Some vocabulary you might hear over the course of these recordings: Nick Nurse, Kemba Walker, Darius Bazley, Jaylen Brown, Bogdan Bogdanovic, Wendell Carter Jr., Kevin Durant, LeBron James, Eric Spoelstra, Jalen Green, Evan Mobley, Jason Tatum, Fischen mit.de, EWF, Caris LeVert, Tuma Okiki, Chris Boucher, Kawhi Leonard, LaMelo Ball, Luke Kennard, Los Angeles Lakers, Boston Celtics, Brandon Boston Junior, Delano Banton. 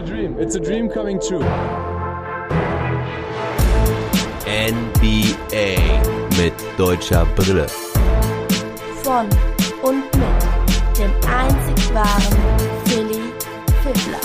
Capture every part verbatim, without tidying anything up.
a dream. It's a dream coming true. N B A mit deutscher Brille. Von und mit dem einzig wahren Philly Fiddler.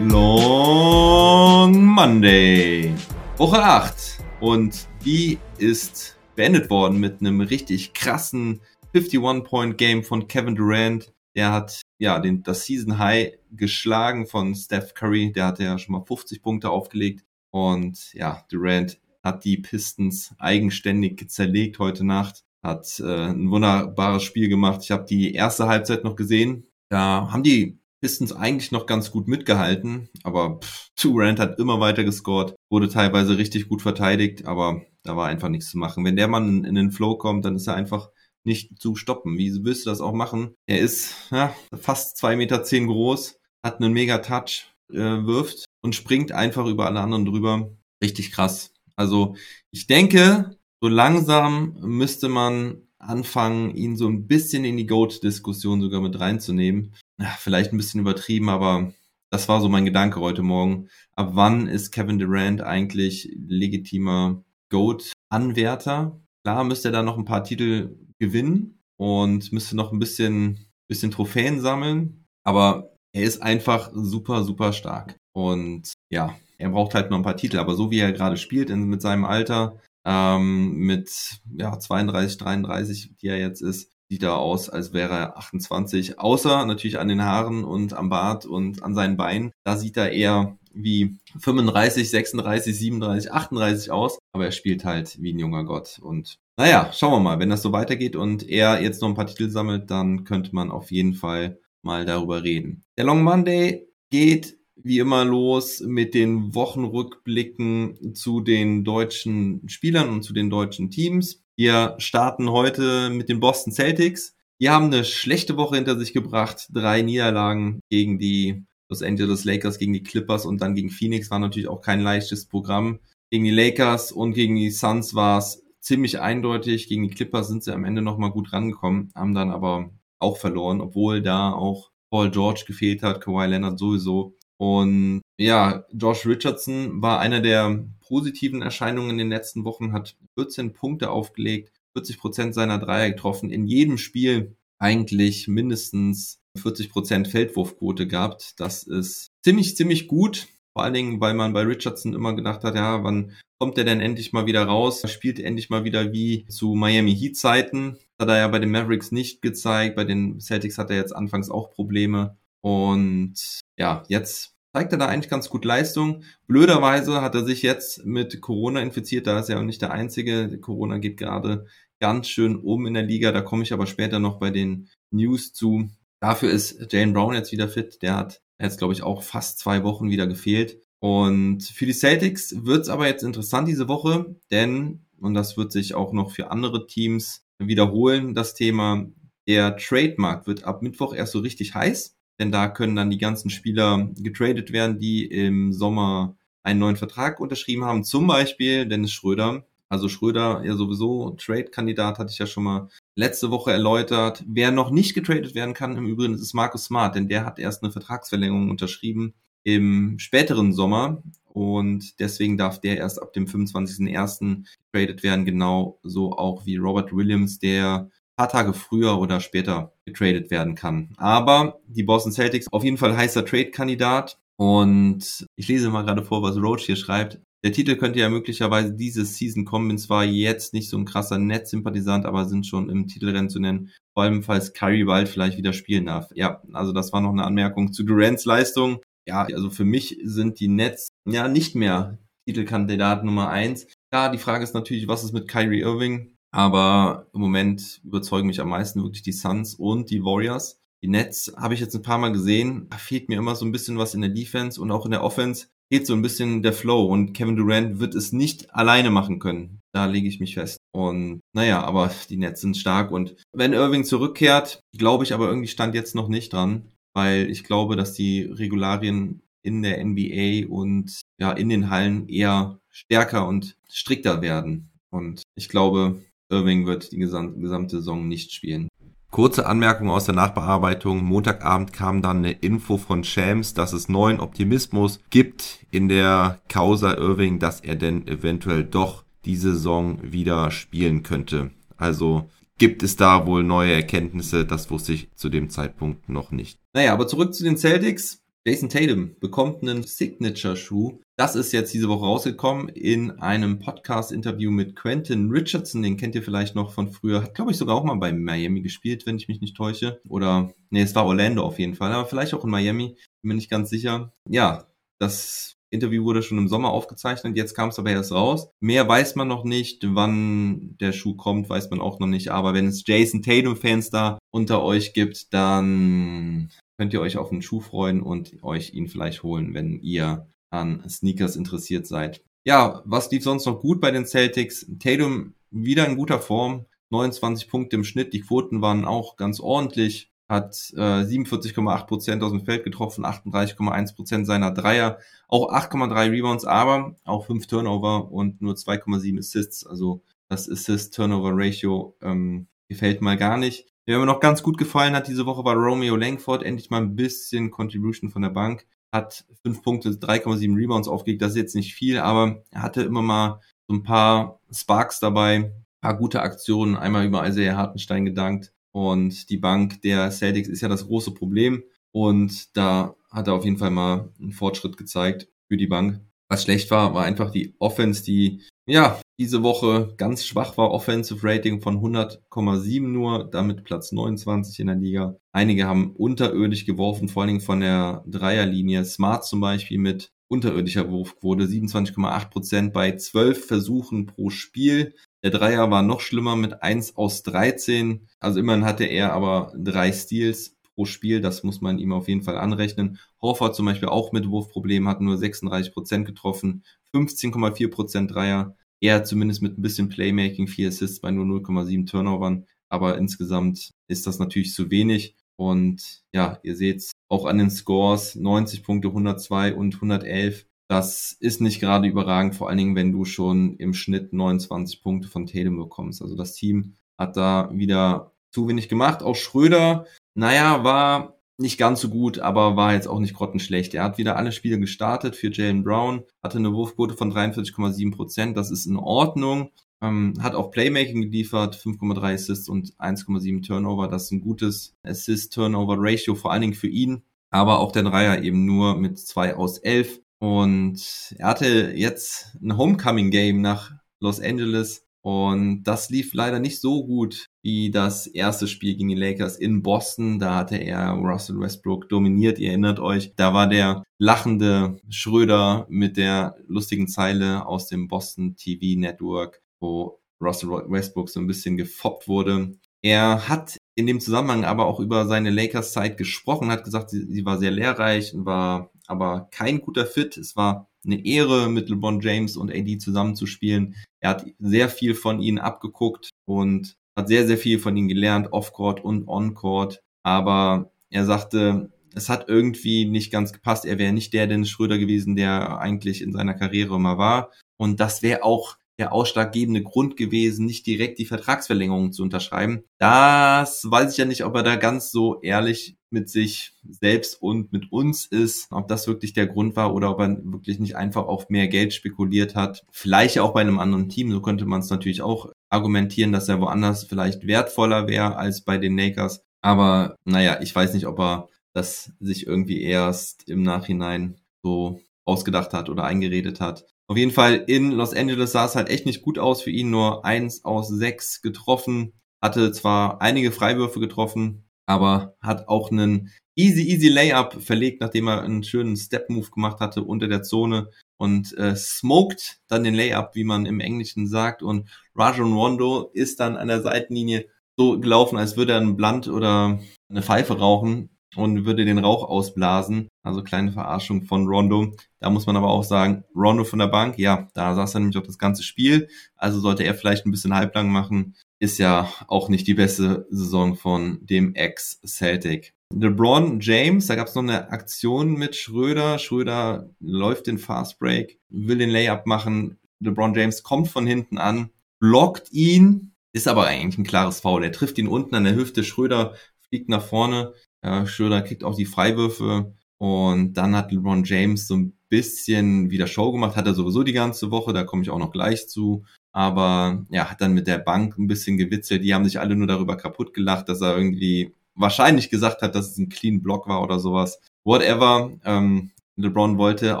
Long Monday. Woche acht. Und die ist beendet worden mit einem richtig krassen einundfünfzig-Point-Game von Kevin Durant. Der hat ja den, das Season-High geschlagen von Steph Curry. Der hatte ja schon mal fünfzig Punkte aufgelegt. Und ja, Durant hat die Pistons eigenständig zerlegt heute Nacht. Hat äh, ein wunderbares Spiel gemacht. Ich habe die erste Halbzeit noch gesehen. Da haben die Pistons eigentlich noch ganz gut mitgehalten. Aber pff, Durant hat immer weiter gescored. Wurde teilweise richtig gut verteidigt. Aber da war einfach nichts zu machen. Wenn der Mann in, in den Flow kommt, dann ist er einfach nicht zu stoppen. Wie willst du das auch machen? Er ist ja, fast zwei Meter zehn groß, hat einen Mega-Touch, äh, wirft und springt einfach über alle anderen drüber. Richtig krass. Also ich denke, so langsam müsste man anfangen, ihn so ein bisschen in die GOAT-Diskussion sogar mit reinzunehmen. Ja, vielleicht ein bisschen übertrieben, aber das war so mein Gedanke heute Morgen. Ab wann ist Kevin Durant eigentlich legitimer GOAT-Anwärter? Klar müsste er da noch ein paar Titel gewinnen und müsste noch ein bisschen, bisschen Trophäen sammeln, aber er ist einfach super, super stark. Und ja, er braucht halt noch ein paar Titel, aber so wie er gerade spielt in, mit seinem Alter, ähm, mit ja, zweiunddreißig, dreiunddreißig, die er jetzt ist, sieht er aus, als wäre er achtundzwanzig, außer natürlich an den Haaren und am Bart und an seinen Beinen. Da sieht er eher wie fünfunddreißig, sechsunddreißig, siebenunddreißig, achtunddreißig aus, aber er spielt halt wie ein junger Gott. Und naja, schauen wir mal, wenn das so weitergeht und er jetzt noch ein paar Titel sammelt, dann könnte man auf jeden Fall mal darüber reden. Der Long Monday geht wie immer los mit den Wochenrückblicken zu den deutschen Spielern und zu den deutschen Teams. Wir starten heute mit den Boston Celtics. Die haben eine schlechte Woche hinter sich gebracht. Drei Niederlagen gegen die Los Angeles Lakers, gegen die Clippers und dann gegen Phoenix, war natürlich auch kein leichtes Programm. Gegen die Lakers und gegen die Suns war es ziemlich eindeutig. Gegen die Clippers sind sie am Ende nochmal gut rangekommen, haben dann aber auch verloren, obwohl da auch Paul George gefehlt hat, Kawhi Leonard sowieso. Und ja, Josh Richardson war einer der positiven Erscheinungen in den letzten Wochen, hat vierzehn Punkte aufgelegt, vierzig Prozent seiner Dreier getroffen, in jedem Spiel eigentlich mindestens vierzig Prozent Feldwurfquote gehabt. Das ist ziemlich, ziemlich gut. Vor allen Dingen, weil man bei Richardson immer gedacht hat, ja, wann kommt der denn endlich mal wieder raus? Er spielt endlich mal wieder wie zu Miami Heat Zeiten. Hat er ja bei den Mavericks nicht gezeigt. Bei den Celtics hat er jetzt anfangs auch Probleme. Und ja, jetzt zeigt er da eigentlich ganz gut Leistung. Blöderweise hat er sich jetzt mit Corona infiziert. Da ist er auch nicht der Einzige. Corona geht gerade ganz schön um in der Liga. Da komme ich aber später noch bei den News zu. Dafür ist Jaylen Brown jetzt wieder fit. Der hat jetzt, glaube ich, auch fast zwei Wochen wieder gefehlt. Und für die Celtics wird es aber jetzt interessant diese Woche, denn, und das wird sich auch noch für andere Teams wiederholen, das Thema, der Trademarkt wird ab Mittwoch erst so richtig heiß, denn da können dann die ganzen Spieler getradet werden, die im Sommer einen neuen Vertrag unterschrieben haben, zum Beispiel Dennis Schröder. Also Schröder, ja sowieso Trade-Kandidat, hatte ich ja schon mal letzte Woche erläutert. Wer noch nicht getradet werden kann, im Übrigen, ist Marcus Smart, denn der hat erst eine Vertragsverlängerung unterschrieben im späteren Sommer und deswegen darf der erst ab dem fünfundzwanzigsten ersten getradet werden, genau so auch wie Robert Williams, der ein paar Tage früher oder später getradet werden kann. Aber die Boston Celtics, auf jeden Fall heißer Trade-Kandidat und ich lese mal gerade vor, was Roach hier schreibt. Der Titel könnte ja möglicherweise diese Season kommen, bin zwar jetzt nicht so ein krasser Nets-Sympathisant, aber sind schon im Titelrennen zu nennen, vor allem falls Curry bald vielleicht wieder spielen darf. Ja, also das war noch eine Anmerkung zu Durants Leistung. Ja, also für mich sind die Nets ja nicht mehr Titelkandidat Nummer eins. Klar, die Frage ist natürlich, was ist mit Kyrie Irving, aber im Moment überzeugen mich am meisten wirklich die Suns und die Warriors. Die Nets habe ich jetzt ein paar Mal gesehen, da fehlt mir immer so ein bisschen was in der Defense und auch in der Offense. Geht so ein bisschen der Flow und Kevin Durant wird es nicht alleine machen können. Da lege ich mich fest. Und naja, aber die Nets sind stark und wenn Irving zurückkehrt, glaube ich aber irgendwie stand jetzt noch nicht dran, weil ich glaube, dass die Regularien in der N B A und ja in den Hallen eher stärker und strikter werden. Und ich glaube, Irving wird die gesamte Saison nicht spielen. Kurze Anmerkung aus der Nachbearbeitung. Montagabend kam dann eine Info von Shams, dass es neuen Optimismus gibt in der Causa Irving, dass er denn eventuell doch die Saison wieder spielen könnte. Also gibt es da wohl neue Erkenntnisse, das wusste ich zu dem Zeitpunkt noch nicht. Naja, aber zurück zu den Celtics. Jason Tatum bekommt einen Signature-Schuh. Das ist jetzt diese Woche rausgekommen in einem Podcast-Interview mit Quentin Richardson. Den kennt ihr vielleicht noch von früher. Hat, glaube ich, sogar auch mal bei Miami gespielt, wenn ich mich nicht täusche. Oder, nee, es war Orlando auf jeden Fall. Aber vielleicht auch in Miami, bin mir nicht ganz sicher. Ja, das Interview wurde schon im Sommer aufgezeichnet. Jetzt kam es aber erst raus. Mehr weiß man noch nicht. Wann der Schuh kommt, weiß man auch noch nicht. Aber wenn es Jason Tatum-Fans da unter euch gibt, dann könnt ihr euch auf den Schuh freuen und euch ihn vielleicht holen, wenn ihr an Sneakers interessiert seid. Ja, was lief sonst noch gut bei den Celtics? Tatum wieder in guter Form, neunundzwanzig Punkte im Schnitt, die Quoten waren auch ganz ordentlich, hat äh, siebenundvierzig Komma acht Prozent aus dem Feld getroffen, achtunddreißig Komma eins Prozent seiner Dreier, auch acht Komma drei Rebounds, aber auch fünf Turnover und nur zwei Komma sieben Assists, also das Assist-Turnover-Ratio ähm, gefällt mal gar nicht. Wer mir noch ganz gut gefallen hat diese Woche war Romeo Langford, endlich mal ein bisschen Contribution von der Bank, hat fünf Punkte, drei Komma sieben Rebounds aufgelegt, das ist jetzt nicht viel, aber er hatte immer mal so ein paar Sparks dabei, ein paar gute Aktionen, einmal über Isaiah Hartenstein gedankt und die Bank der Celtics ist ja das große Problem und da hat er auf jeden Fall mal einen Fortschritt gezeigt für die Bank. Was schlecht war, war einfach die Offense, die ja diese Woche ganz schwach war, Offensive Rating von hundert Komma sieben nur, damit Platz neunundzwanzig in der Liga. Einige haben unterirdisch geworfen, vor allen Dingen von der Dreierlinie. Smart zum Beispiel mit unterirdischer Wurfquote, siebenundzwanzig Komma acht Prozent bei zwölf Versuchen pro Spiel. Der Dreier war noch schlimmer mit eins aus dreizehn. Also immerhin hatte er aber drei Steals pro Spiel, das muss man ihm auf jeden Fall anrechnen. Horford zum Beispiel auch mit Wurfproblemen, hat nur sechsunddreißig Prozent getroffen, fünfzehn Komma vier Prozent Dreier. Er zumindest mit ein bisschen Playmaking, vier Assists bei nur null Komma sieben Turnovern, aber insgesamt ist das natürlich zu wenig und ja, ihr seht's auch an den Scores, neunzig Punkte, hundertzwei und hundertelf, das ist nicht gerade überragend, vor allen Dingen, wenn du schon im Schnitt neunundzwanzig Punkte von Tatum bekommst, also das Team hat da wieder zu wenig gemacht, auch Schröder, naja, war nicht ganz so gut, aber war jetzt auch nicht grottenschlecht. Er hat wieder alle Spiele gestartet für Jaylen Brown, hatte eine Wurfquote von dreiundvierzig Komma sieben Prozent, das ist in Ordnung. Ähm, hat auch Playmaking geliefert, fünf Komma drei Assists und eins Komma sieben Turnover, das ist ein gutes Assist-Turnover-Ratio, vor allen Dingen für ihn. Aber auch der Dreier eben nur mit zwei aus elf. Und er hatte jetzt ein Homecoming-Game nach Los Angeles und das lief leider nicht so gut wie das erste Spiel gegen die Lakers in Boston. Da hatte er Russell Westbrook dominiert, ihr erinnert euch. Da war der lachende Schröder mit der lustigen Zeile aus dem Boston T V Network, wo Russell Westbrook so ein bisschen gefoppt wurde. Er hat in dem Zusammenhang aber auch über seine Lakers-Zeit gesprochen, hat gesagt, sie, sie war sehr lehrreich, war aber kein guter Fit. Es war eine Ehre, mit LeBron James und A D zusammenzuspielen. Er hat sehr viel von ihnen abgeguckt und hat sehr, sehr viel von ihnen gelernt, Off-Court und On-Court, aber er sagte, es hat irgendwie nicht ganz gepasst, er wäre nicht der Dennis Schröder gewesen, der eigentlich in seiner Karriere immer war und das wäre auch der ausschlaggebende Grund gewesen, nicht direkt die Vertragsverlängerung zu unterschreiben. Das weiß ich ja nicht, ob er da ganz so ehrlich mit sich selbst und mit uns ist, ob das wirklich der Grund war oder ob er wirklich nicht einfach auf mehr Geld spekuliert hat. Vielleicht auch bei einem anderen Team, so könnte man es natürlich auch argumentieren, dass er woanders vielleicht wertvoller wäre als bei den Lakers. Aber naja, ich weiß nicht, ob er das sich irgendwie erst im Nachhinein so ausgedacht hat oder eingeredet hat. Auf jeden Fall in Los Angeles sah es halt echt nicht gut aus für ihn, nur eins aus sechs getroffen, hatte zwar einige Freiwürfe getroffen, aber hat auch einen easy, easy Layup verlegt, nachdem er einen schönen Step-Move gemacht hatte unter der Zone und äh, smoked dann den Layup, wie man im Englischen sagt, und Rajon Rondo ist dann an der Seitenlinie so gelaufen, als würde er einen Blunt oder eine Pfeife rauchen und würde den Rauch ausblasen, also kleine Verarschung von Rondo. Da muss man aber auch sagen, Rondo von der Bank, ja, da saß er nämlich auch das ganze Spiel, also sollte er vielleicht ein bisschen halblang machen, ist ja auch nicht die beste Saison von dem Ex-Celtic. LeBron James, da gab es noch eine Aktion mit Schröder, Schröder läuft den Fastbreak, will den Layup machen, LeBron James kommt von hinten an, blockt ihn, Ist aber eigentlich ein klares Foul. Er trifft ihn unten an der Hüfte. Schröder fliegt nach vorne. Äh, Schröder kriegt auch die Freiwürfe. Und dann hat LeBron James so ein bisschen wieder Show gemacht. Hat er sowieso die ganze Woche. Da komme ich auch noch gleich zu. Aber ja, hat dann mit der Bank ein bisschen gewitzelt. Die haben sich alle nur darüber kaputt gelacht, dass er irgendwie wahrscheinlich gesagt hat, dass es ein clean Block war oder sowas. Whatever. Ähm, LeBron wollte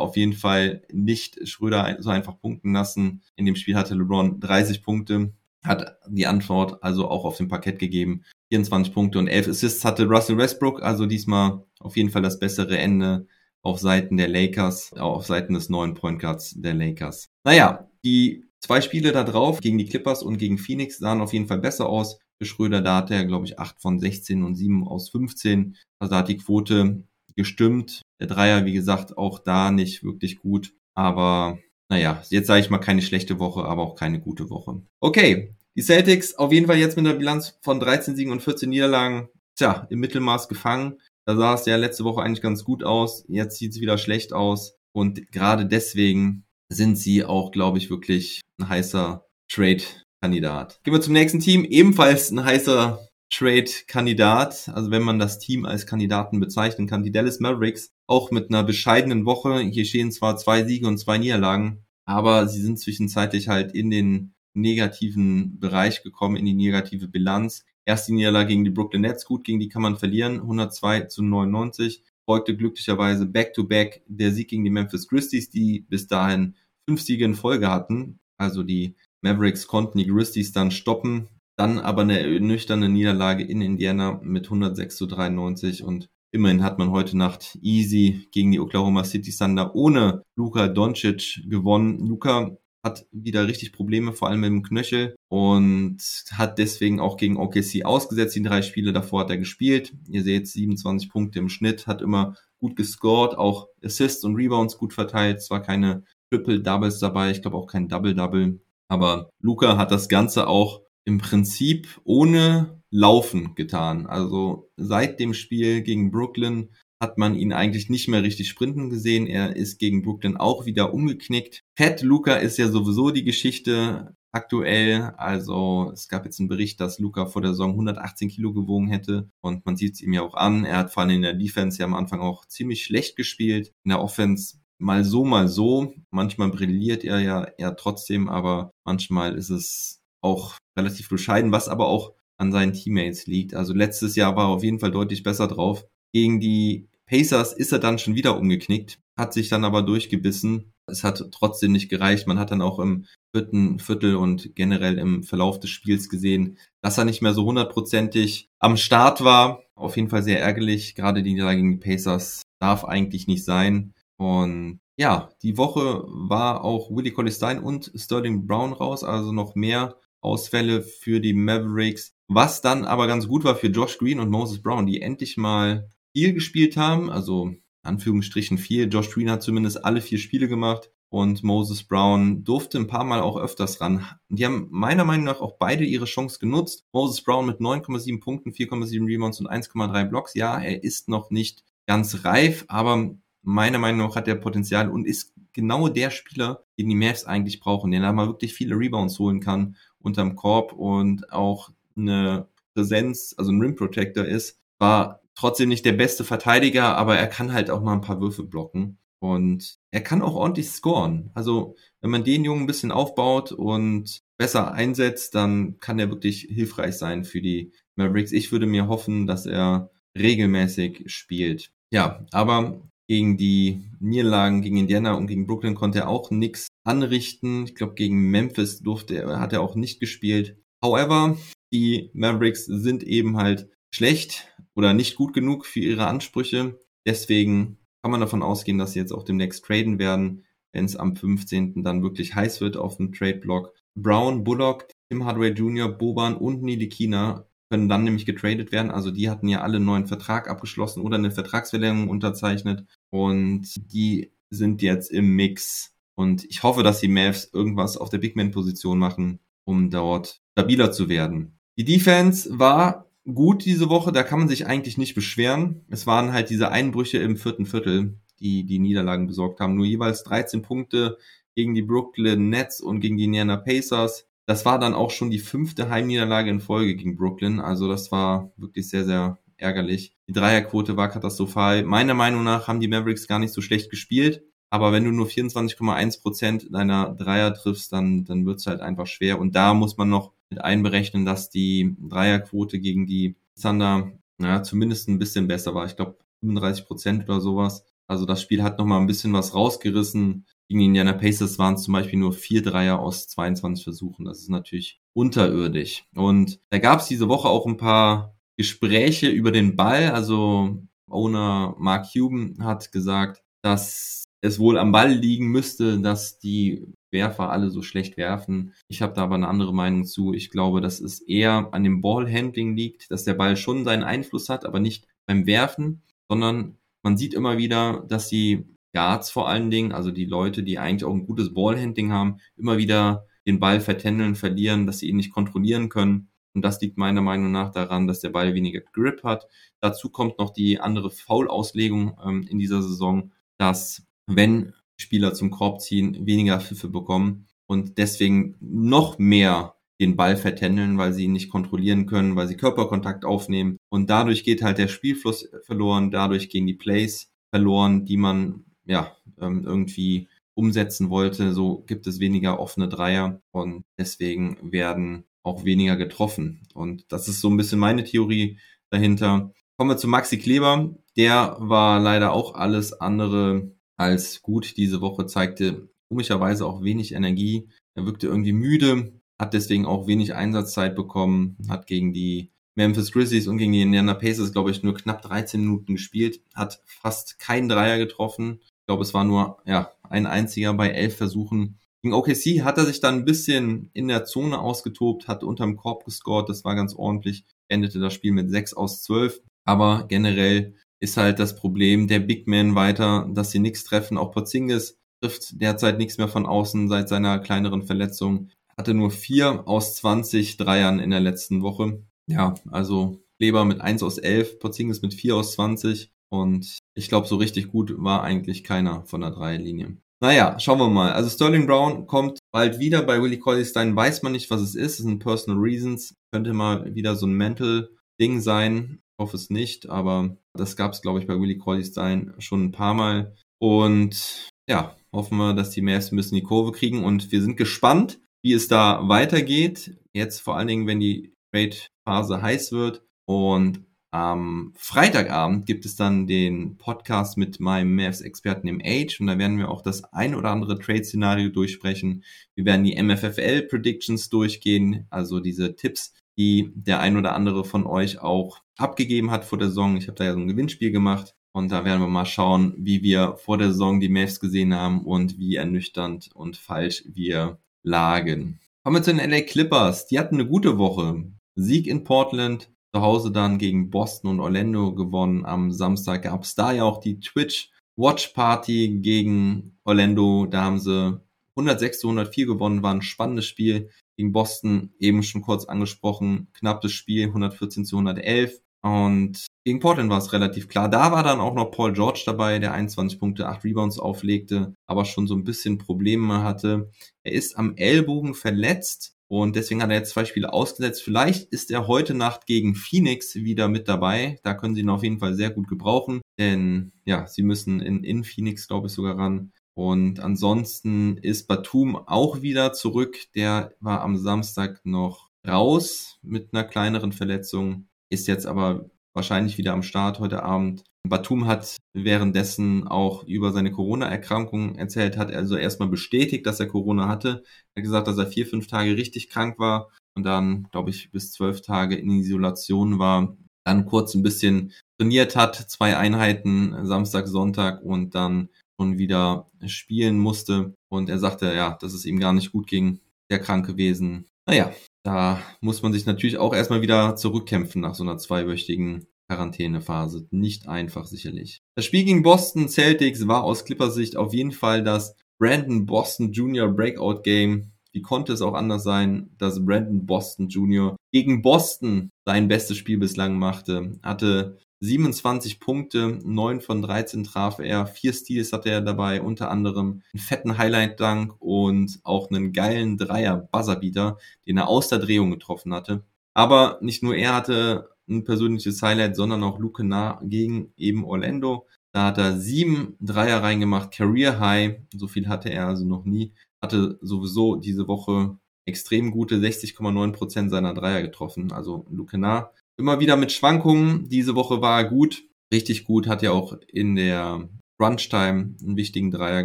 auf jeden Fall nicht Schröder so einfach punkten lassen. In dem Spiel hatte LeBron dreißig Punkte, hat die Antwort also auch auf dem Parkett gegeben. vierundzwanzig Punkte und elf Assists hatte Russell Westbrook, also diesmal auf jeden Fall das bessere Ende auf Seiten der Lakers, auf Seiten des neuen Point Guards der Lakers. Naja, die zwei Spiele da drauf gegen die Clippers und gegen Phoenix sahen auf jeden Fall besser aus. Für Schröder, da hatte er, glaube ich, acht von sechzehn und sieben aus fünfzehn. Also da hat die Quote gestimmt. Der Dreier, wie gesagt, auch da nicht wirklich gut. Aber naja, jetzt sage ich mal keine schlechte Woche, aber auch keine gute Woche. Okay, die Celtics auf jeden Fall jetzt mit einer Bilanz von dreizehn Siegen und vierzehn Niederlagen. Tja, im Mittelmaß gefangen. Da sah es ja letzte Woche eigentlich ganz gut aus. Jetzt sieht es wieder schlecht aus. Und gerade deswegen sind sie auch, glaube ich, wirklich ein heißer Trade-Kandidat. Gehen wir zum nächsten Team. Ebenfalls ein heißer Trade-Kandidat, also wenn man das Team als Kandidaten bezeichnen kann, die Dallas Mavericks, auch mit einer bescheidenen Woche. Hier stehen zwar zwei Siege und zwei Niederlagen, aber sie sind zwischenzeitlich halt in den negativen Bereich gekommen, in die negative Bilanz. Erst die Niederlage gegen die Brooklyn Nets, gut, gegen die kann man verlieren, hundertzwei zu neunundneunzig. Folgte glücklicherweise Back-to-Back der Sieg gegen die Memphis Grizzlies, die bis dahin fünf Siege in Folge hatten. Also die Mavericks konnten die Grizzlies dann stoppen. Dann aber eine nüchterne Niederlage in Indiana mit hundertsechs zu dreiundneunzig und immerhin hat man heute Nacht easy gegen die Oklahoma City Thunder ohne Luka Doncic gewonnen. Luka hat wieder richtig Probleme, vor allem mit dem Knöchel und hat deswegen auch gegen O K C ausgesetzt. Die drei Spiele davor hat er gespielt. Ihr seht, siebenundzwanzig Punkte im Schnitt, hat immer gut gescored, auch Assists und Rebounds gut verteilt. Zwar keine Triple-Doubles dabei, ich glaube auch kein Double-Double, aber Luka hat das Ganze auch im Prinzip ohne Laufen getan. Also seit dem Spiel gegen Brooklyn hat man ihn eigentlich nicht mehr richtig sprinten gesehen. Er ist gegen Brooklyn auch wieder umgeknickt. Fat Luka ist ja sowieso die Geschichte aktuell. Also es gab jetzt einen Bericht, dass Luka vor der Saison hundertachtzehn Kilo gewogen hätte. Und man sieht es ihm ja auch an. Er hat vor allem in der Defense ja am Anfang auch ziemlich schlecht gespielt. In der Offense mal so, mal so. Manchmal brilliert er ja eher trotzdem, aber manchmal ist es auch relativ bescheiden, was aber auch an seinen Teammates liegt. Also letztes Jahr war er auf jeden Fall deutlich besser drauf. Gegen die Pacers ist er dann schon wieder umgeknickt, hat sich dann aber durchgebissen. Es hat trotzdem nicht gereicht. Man hat dann auch im vierten Viertel und generell im Verlauf des Spiels gesehen, dass er nicht mehr so hundertprozentig am Start war. Auf jeden Fall sehr ärgerlich. Gerade die Niederlage gegen die Pacers darf eigentlich nicht sein. Und ja, die Woche war auch Willie Cauley-Stein und Sterling Brown raus, also noch mehr Ausfälle für die Mavericks, was dann aber ganz gut war für Josh Green und Moses Brown, die endlich mal viel gespielt haben, also in Anführungsstrichen viel. Josh Green hat zumindest alle vier Spiele gemacht und Moses Brown durfte ein paar Mal auch öfters ran. Die haben meiner Meinung nach auch beide ihre Chance genutzt. Moses Brown mit neun Komma sieben Punkten, vier Komma sieben Rebounds und eins Komma drei Blocks. Ja, er ist noch nicht ganz reif, aber meiner Meinung nach hat er Potenzial und ist genau der Spieler, den die Mavs eigentlich brauchen, den er mal wirklich viele Rebounds holen kann unterm Korb und auch eine Präsenz, also ein Rim Protector ist, war trotzdem nicht der beste Verteidiger, aber er kann halt auch mal ein paar Würfe blocken und er kann auch ordentlich scoren. Also wenn man den Jungen ein bisschen aufbaut und besser einsetzt, dann kann er wirklich hilfreich sein für die Mavericks. Ich würde mir hoffen, dass er regelmäßig spielt. Ja, aber gegen die Niederlagen, gegen Indiana und gegen Brooklyn konnte er auch nichts anrichten. Ich glaube, gegen Memphis durfte er, hat er auch nicht gespielt. However, die Mavericks sind eben halt schlecht oder nicht gut genug für ihre Ansprüche. Deswegen kann man davon ausgehen, dass sie jetzt auch demnächst traden werden, wenn es am fünfzehnten dann wirklich heiß wird auf dem Trade-Block. Brown, Bullock, Tim Hardaway Junior, Boban und Ntilikina können dann nämlich getradet werden. Also die hatten ja alle einen neuen Vertrag abgeschlossen oder eine Vertragsverlängerung unterzeichnet. Und die sind jetzt im Mix. Und ich hoffe, dass die Mavs irgendwas auf der Big-Man-Position machen, um dort stabiler zu werden. Die Defense war gut diese Woche. Da kann man sich eigentlich nicht beschweren. Es waren halt diese Einbrüche im vierten Viertel, die die Niederlagen besorgt haben. Nur jeweils dreizehn Punkte gegen die Brooklyn Nets und gegen die Indiana Pacers. Das war dann auch schon die fünfte Heimniederlage in Folge gegen Brooklyn. Also das war wirklich sehr, sehr ärgerlich. Die Dreierquote war katastrophal. Meiner Meinung nach haben die Mavericks gar nicht so schlecht gespielt. Aber wenn du nur vierundzwanzig Komma eins Prozent deiner Dreier triffst, dann, dann wird's halt einfach schwer. Und da muss man noch mit einberechnen, dass die Dreierquote gegen die Thunder ja, zumindest ein bisschen besser war. Ich glaube fünfunddreißig Prozent oder sowas. Also das Spiel hat nochmal ein bisschen was rausgerissen. Gegen die Indiana Pacers waren es zum Beispiel nur vier Dreier aus zweiundzwanzig Versuchen. Das ist natürlich unterirdisch. Und da gab es diese Woche auch ein paar Gespräche über den Ball. Also Owner Mark Cuban hat gesagt, dass es wohl am Ball liegen müsste, dass die Werfer alle so schlecht werfen. Ich habe da aber eine andere Meinung zu. Ich glaube, dass es eher an dem Ballhandling liegt, dass der Ball schon seinen Einfluss hat, aber nicht beim Werfen, sondern man sieht immer wieder, dass die Guards vor allen Dingen, also die Leute, die eigentlich auch ein gutes Ballhandling haben, immer wieder den Ball vertändeln, verlieren, dass sie ihn nicht kontrollieren können. Und das liegt meiner Meinung nach daran, dass der Ball weniger Grip hat. Dazu kommt noch die andere Foul-Auslegung ähm, in dieser Saison, dass wenn Spieler zum Korb ziehen, weniger Pfiffe bekommen und deswegen noch mehr den Ball vertändeln, weil sie ihn nicht kontrollieren können, weil sie Körperkontakt aufnehmen. Und dadurch geht halt der Spielfluss verloren, dadurch gehen die Plays verloren, die man ja irgendwie umsetzen wollte. So gibt es weniger offene Dreier und deswegen werden auch weniger getroffen. Und das ist so ein bisschen meine Theorie dahinter. Kommen wir zu Maxi Kleber. Der war leider auch alles andere als gut diese Woche, zeigte komischerweise auch wenig Energie. Er wirkte irgendwie müde, hat deswegen auch wenig Einsatzzeit bekommen, hat gegen die Memphis Grizzlies und gegen die Indiana Pacers, glaube ich, nur knapp dreizehn Minuten gespielt, hat fast keinen Dreier getroffen. Ich glaube, es war nur ja ein einziger bei elf Versuchen. Gegen O K C hat er sich dann ein bisschen in der Zone ausgetobt, hat unterm Korb gescored, das war ganz ordentlich, endete das Spiel mit sechs aus zwölf. Aber generell ist halt das Problem der Big Man weiter, dass sie nichts treffen. Auch Porzingis trifft derzeit nichts mehr von außen seit seiner kleineren Verletzung. Hatte nur vier aus zwanzig Dreiern in der letzten Woche. Ja, also Kleber mit eins aus elf, Porzingis mit vier aus zwanzig. Und ich glaube, so richtig gut war eigentlich keiner von der Dreierlinie. Naja, schauen wir mal. Also Sterling Brown kommt bald wieder. Bei Willie Cauley-Stein weiß man nicht, was es ist. Es sind Personal Reasons. Könnte mal wieder so ein Mental-Ding sein. Ich hoffe es nicht, aber das gab es, glaube ich, bei Willie Cauley-Stein schon ein paar Mal. Und ja, hoffen wir, dass die Mavs ein bisschen die Kurve kriegen. Und wir sind gespannt, wie es da weitergeht. Jetzt vor allen Dingen, wenn die Trade-Phase heiß wird. Und am Freitagabend gibt es dann den Podcast mit meinem Mavs-Experten im Age und da werden wir auch das ein oder andere Trade-Szenario durchsprechen. Wir werden die M F F L-Predictions durchgehen, also diese Tipps, die der ein oder andere von euch auch abgegeben hat vor der Saison. Ich habe da ja so ein Gewinnspiel gemacht und da werden wir mal schauen, wie wir vor der Saison die Mavs gesehen haben und wie ernüchternd und falsch wir lagen. Kommen wir zu den L A Clippers. Die hatten eine gute Woche. Sieg in Portland. Zu Hause dann gegen Boston und Orlando gewonnen. Am Samstag gab es da ja auch die Twitch-Watch-Party gegen Orlando. Da haben sie hundertsechs zu hundertvier gewonnen. War ein spannendes Spiel gegen Boston. Eben schon kurz angesprochen. Knappes Spiel, hundertvierzehn zu hundertelf. Und gegen Portland war es relativ klar. Da war dann auch noch Paul George dabei, der einundzwanzig Punkte, acht Rebounds auflegte, aber schon so ein bisschen Probleme hatte. Er ist am Ellbogen verletzt. Und deswegen hat er jetzt zwei Spiele ausgesetzt. Vielleicht ist er heute Nacht gegen Phoenix wieder mit dabei. Da können sie ihn auf jeden Fall sehr gut gebrauchen. Denn ja, sie müssen in, in Phoenix, glaube ich, sogar ran. Und ansonsten ist Batum auch wieder zurück. Der war am Samstag noch raus mit einer kleineren Verletzung. Ist jetzt aber wahrscheinlich wieder am Start heute Abend. Batum hat währenddessen auch über seine Corona-Erkrankung erzählt, hat also erstmal bestätigt, dass er Corona hatte. Er hat gesagt, dass er vier, fünf Tage richtig krank war und dann, glaube ich, bis zwölf Tage in Isolation war. Dann kurz ein bisschen trainiert hat, zwei Einheiten, Samstag, Sonntag und dann schon wieder spielen musste. Und er sagte, ja, dass es ihm gar nicht gut ging, sehr krank gewesen. Naja, da muss man sich natürlich auch erstmal wieder zurückkämpfen nach so einer zweiwöchigen Quarantänephase. Nicht einfach sicherlich. Das Spiel gegen Boston Celtics war aus Clippers Sicht auf jeden Fall das Brandon Boston Junior Breakout Game. Wie konnte es auch anders sein, dass Brandon Boston Junior gegen Boston sein bestes Spiel bislang machte? Hatte siebenundzwanzig Punkte, neun von dreizehn traf er, vier Steals hatte er dabei, unter anderem einen fetten Highlight-Dunk und auch einen geilen Dreier-Buzzerbeater, den er aus der Drehung getroffen hatte. Aber nicht nur er hatte ein persönliches Highlight, sondern auch Luke Kennard gegen eben Orlando. Da hat er sieben Dreier reingemacht, Career High, so viel hatte er also noch nie. Hatte sowieso diese Woche extrem gute sechzig Komma neun Prozent seiner Dreier getroffen, also Luke Kennard. Immer wieder mit Schwankungen, diese Woche war er gut, richtig gut, hat ja auch in der Crunch-Time einen wichtigen Dreier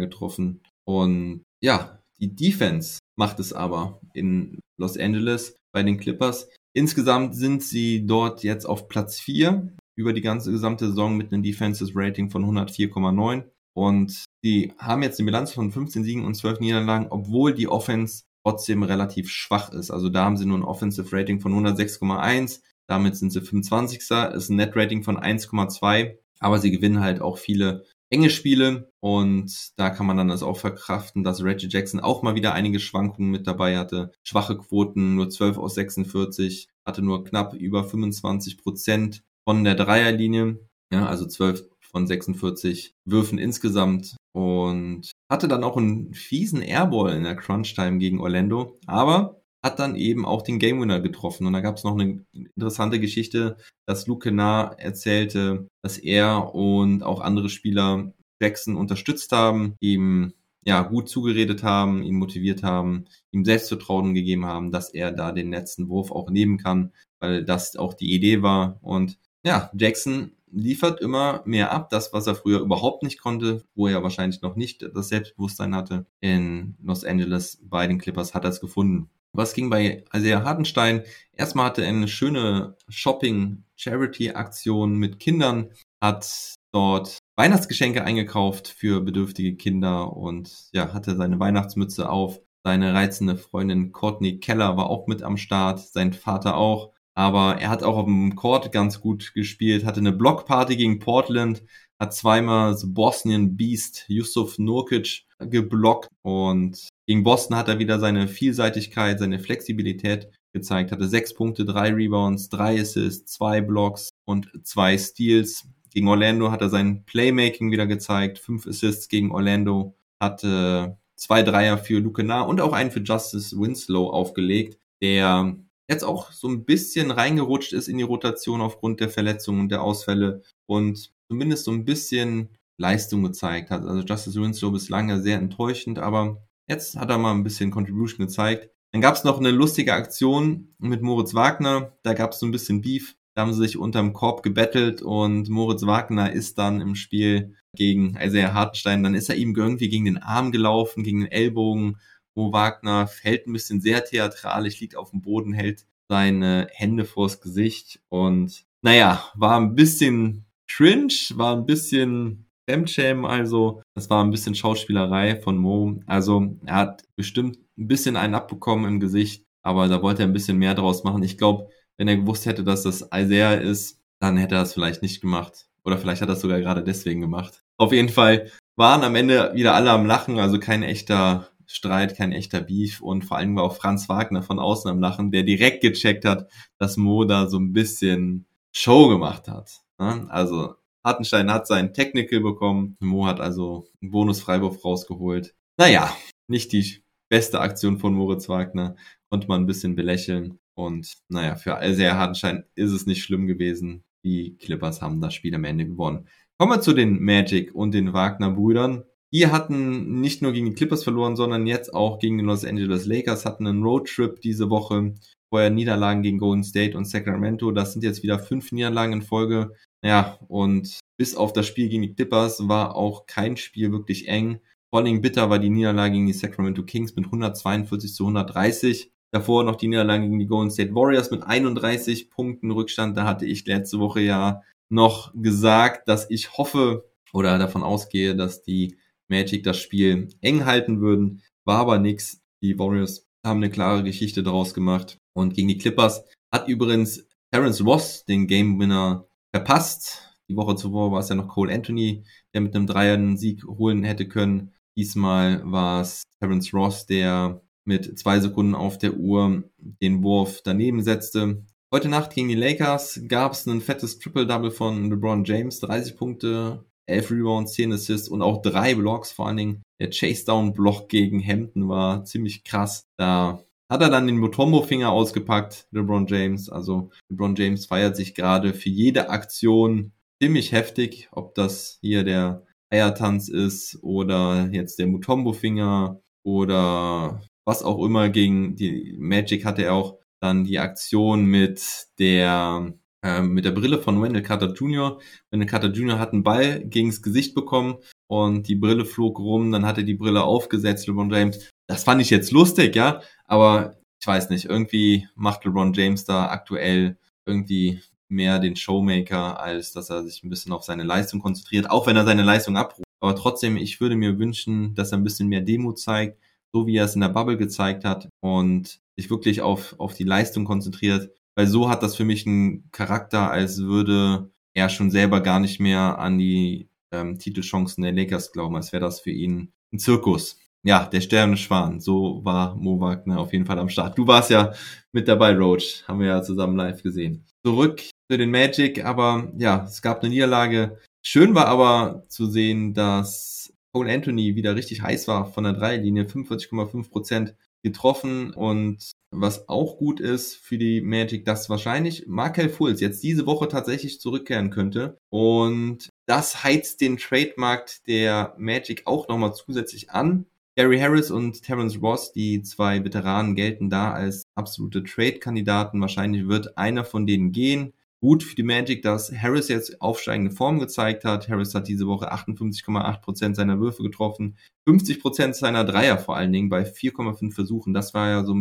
getroffen. Und ja, die Defense macht es aber in Los Angeles bei den Clippers. Insgesamt sind sie dort jetzt auf Platz vier über die ganze gesamte Saison mit einem Defensive Rating von hundertvier Komma neun. Und die haben jetzt eine Bilanz von fünfzehn Siegen und zwölf Niederlagen, obwohl die Offense trotzdem relativ schwach ist. Also da haben sie nur ein Offensive Rating von hundertsechs Komma eins. Damit sind sie fünfundzwanzigster, ist ein Net-Rating von eins Komma zwei, aber sie gewinnen halt auch viele enge Spiele und da kann man dann das auch verkraften, dass Reggie Jackson auch mal wieder einige Schwankungen mit dabei hatte. Schwache Quoten, nur zwölf aus sechsundvierzig, hatte nur knapp über fünfundzwanzig Prozent von der Dreierlinie, ja, also zwölf von sechsundvierzig Würfen insgesamt und hatte dann auch einen fiesen Airball in der Crunch-Time gegen Orlando, aber hat dann eben auch den Game-Winner getroffen. Und da gab es noch eine interessante Geschichte, dass Luke Kennard erzählte, dass er und auch andere Spieler Jackson unterstützt haben, ihm ja gut zugeredet haben, ihn motiviert haben, ihm Selbstvertrauen gegeben haben, dass er da den letzten Wurf auch nehmen kann, weil das auch die Idee war. Und ja, Jackson liefert immer mehr ab, das, was er früher überhaupt nicht konnte, wo er wahrscheinlich noch nicht das Selbstbewusstsein hatte. In Los Angeles bei den Clippers hat er es gefunden. Was ging bei Isaiah Hartenstein? Erstmal hatte er eine schöne Shopping-Charity-Aktion mit Kindern, hat dort Weihnachtsgeschenke eingekauft für bedürftige Kinder und ja, hatte seine Weihnachtsmütze auf. Seine reizende Freundin Courtney Keller war auch mit am Start, sein Vater auch. Aber er hat auch auf dem Court ganz gut gespielt, hatte eine Blockparty gegen Portland, hat zweimal The Bosnian Beast Yusuf Nurkic geblockt und gegen Boston hat er wieder seine Vielseitigkeit, seine Flexibilität gezeigt, hatte sechs Punkte, drei Rebounds, drei Assists, zwei Blocks und zwei Steals. Gegen Orlando hat er sein Playmaking wieder gezeigt, fünf Assists gegen Orlando, hatte zwei Dreier für Luke Kennard und auch einen für Justice Winslow aufgelegt, der jetzt auch so ein bisschen reingerutscht ist in die Rotation aufgrund der Verletzungen und der Ausfälle und zumindest so ein bisschen Leistung gezeigt hat. Also Justice Winslow bislang ja sehr enttäuschend, aber jetzt hat er mal ein bisschen Contribution gezeigt. Dann gab es noch eine lustige Aktion mit Moritz Wagner. Da gab es so ein bisschen Beef. Da haben sie sich unterm Korb gebettelt und Moritz Wagner ist dann im Spiel gegen Isaiah Hartenstein. Dann ist er ihm irgendwie gegen den Arm gelaufen, gegen den Ellbogen. Mo Wagner fällt ein bisschen sehr theatralisch, liegt auf dem Boden, hält seine Hände vors Gesicht. Und naja, war ein bisschen cringe, war ein bisschen... Fremdschämen, also das war ein bisschen Schauspielerei von Mo, also er hat bestimmt ein bisschen einen abbekommen im Gesicht, aber da wollte er ein bisschen mehr draus machen. Ich glaube, wenn er gewusst hätte, dass das Isaiah ist, dann hätte er es vielleicht nicht gemacht oder vielleicht hat er es sogar gerade deswegen gemacht. Auf jeden Fall waren am Ende wieder alle am Lachen, also kein echter Streit, kein echter Beef und vor allem war auch Franz Wagner von außen am Lachen, der direkt gecheckt hat, dass Mo da so ein bisschen Show gemacht hat, also Hartenstein hat seinen Technical bekommen. Mo hat also einen Bonus-Freiwurf rausgeholt. Naja, nicht die beste Aktion von Moritz Wagner. Konnte man ein bisschen belächeln. Und naja, für Isaiah Hartenstein ist es nicht schlimm gewesen. Die Clippers haben das Spiel am Ende gewonnen. Kommen wir zu den Magic und den Wagner-Brüdern. Die hatten nicht nur gegen die Clippers verloren, sondern jetzt auch gegen die Los Angeles Lakers. Hatten einen Roadtrip diese Woche. Vorher Niederlagen gegen Golden State und Sacramento. Das sind jetzt wieder fünf Niederlagen in Folge. Ja, und bis auf das Spiel gegen die Clippers war auch kein Spiel wirklich eng. Vor allem bitter war die Niederlage gegen die Sacramento Kings mit hundertzweiundvierzig zu hundertdreißig. Davor noch die Niederlage gegen die Golden State Warriors mit einunddreißig Punkten Rückstand. Da hatte ich letzte Woche ja noch gesagt, dass ich hoffe oder davon ausgehe, dass die Magic das Spiel eng halten würden. War aber nix. Die Warriors haben eine klare Geschichte daraus gemacht. Und gegen die Clippers hat übrigens Terrence Ross den Game-Winner verpasst. Die Woche zuvor war es ja noch Cole Anthony, der mit einem Dreier einen Sieg holen hätte können. Diesmal war es Terrence Ross, der mit zwei Sekunden auf der Uhr den Wurf daneben setzte. Heute Nacht gegen die Lakers gab es ein fettes Triple-Double von LeBron James. dreißig Punkte, elf Rebounds, zehn Assists und auch drei Blocks. Vor allen Dingen der Chase-Down-Block gegen Hampton war ziemlich krass. Da hat er dann den Mutombo-Finger ausgepackt, LeBron James. Also LeBron James feiert sich gerade für jede Aktion ziemlich heftig. Ob das hier der Eiertanz ist oder jetzt der Mutombo-Finger oder was auch immer. Gegen die Magic hatte er auch dann die Aktion mit der äh, mit der Brille von Wendell Carter Junior Wendell Carter Junior hat einen Ball gegens Gesicht bekommen und die Brille flog rum, dann hat er die Brille aufgesetzt, LeBron James. Das fand ich jetzt lustig, ja, aber ich weiß nicht, irgendwie macht LeBron James da aktuell irgendwie mehr den Showmaker, als dass er sich ein bisschen auf seine Leistung konzentriert, auch wenn er seine Leistung abruft. Aber trotzdem, ich würde mir wünschen, dass er ein bisschen mehr Demut zeigt, so wie er es in der Bubble gezeigt hat und sich wirklich auf auf die Leistung konzentriert, weil so hat das für mich einen Charakter, als würde er schon selber gar nicht mehr an die ähm, Titelchancen der Lakers glauben, als wäre das für ihn ein Zirkus. Ja, der sterbende Schwan, so war Mo Wagner auf jeden Fall am Start. Du warst ja mit dabei, Roach, haben wir ja zusammen live gesehen. Zurück zu den Magic, aber ja, es gab eine Niederlage. Schön war aber zu sehen, dass Cole Anthony wieder richtig heiß war von der Dreierlinie, fünfundvierzig Komma fünf Prozent getroffen, und was auch gut ist für die Magic, dass wahrscheinlich Markelle Fultz jetzt diese Woche tatsächlich zurückkehren könnte, und das heizt den Trademarkt der Magic auch nochmal zusätzlich an. Gary Harris und Terrence Ross, die zwei Veteranen, gelten da als absolute Trade-Kandidaten. Wahrscheinlich wird einer von denen gehen. Gut für die Magic, dass Harris jetzt aufsteigende Form gezeigt hat. Harris hat diese Woche achtundfünfzig Komma acht Prozent seiner Würfe getroffen, fünfzig Prozent seiner Dreier vor allen Dingen bei vier Komma fünf Versuchen. Das war ja so,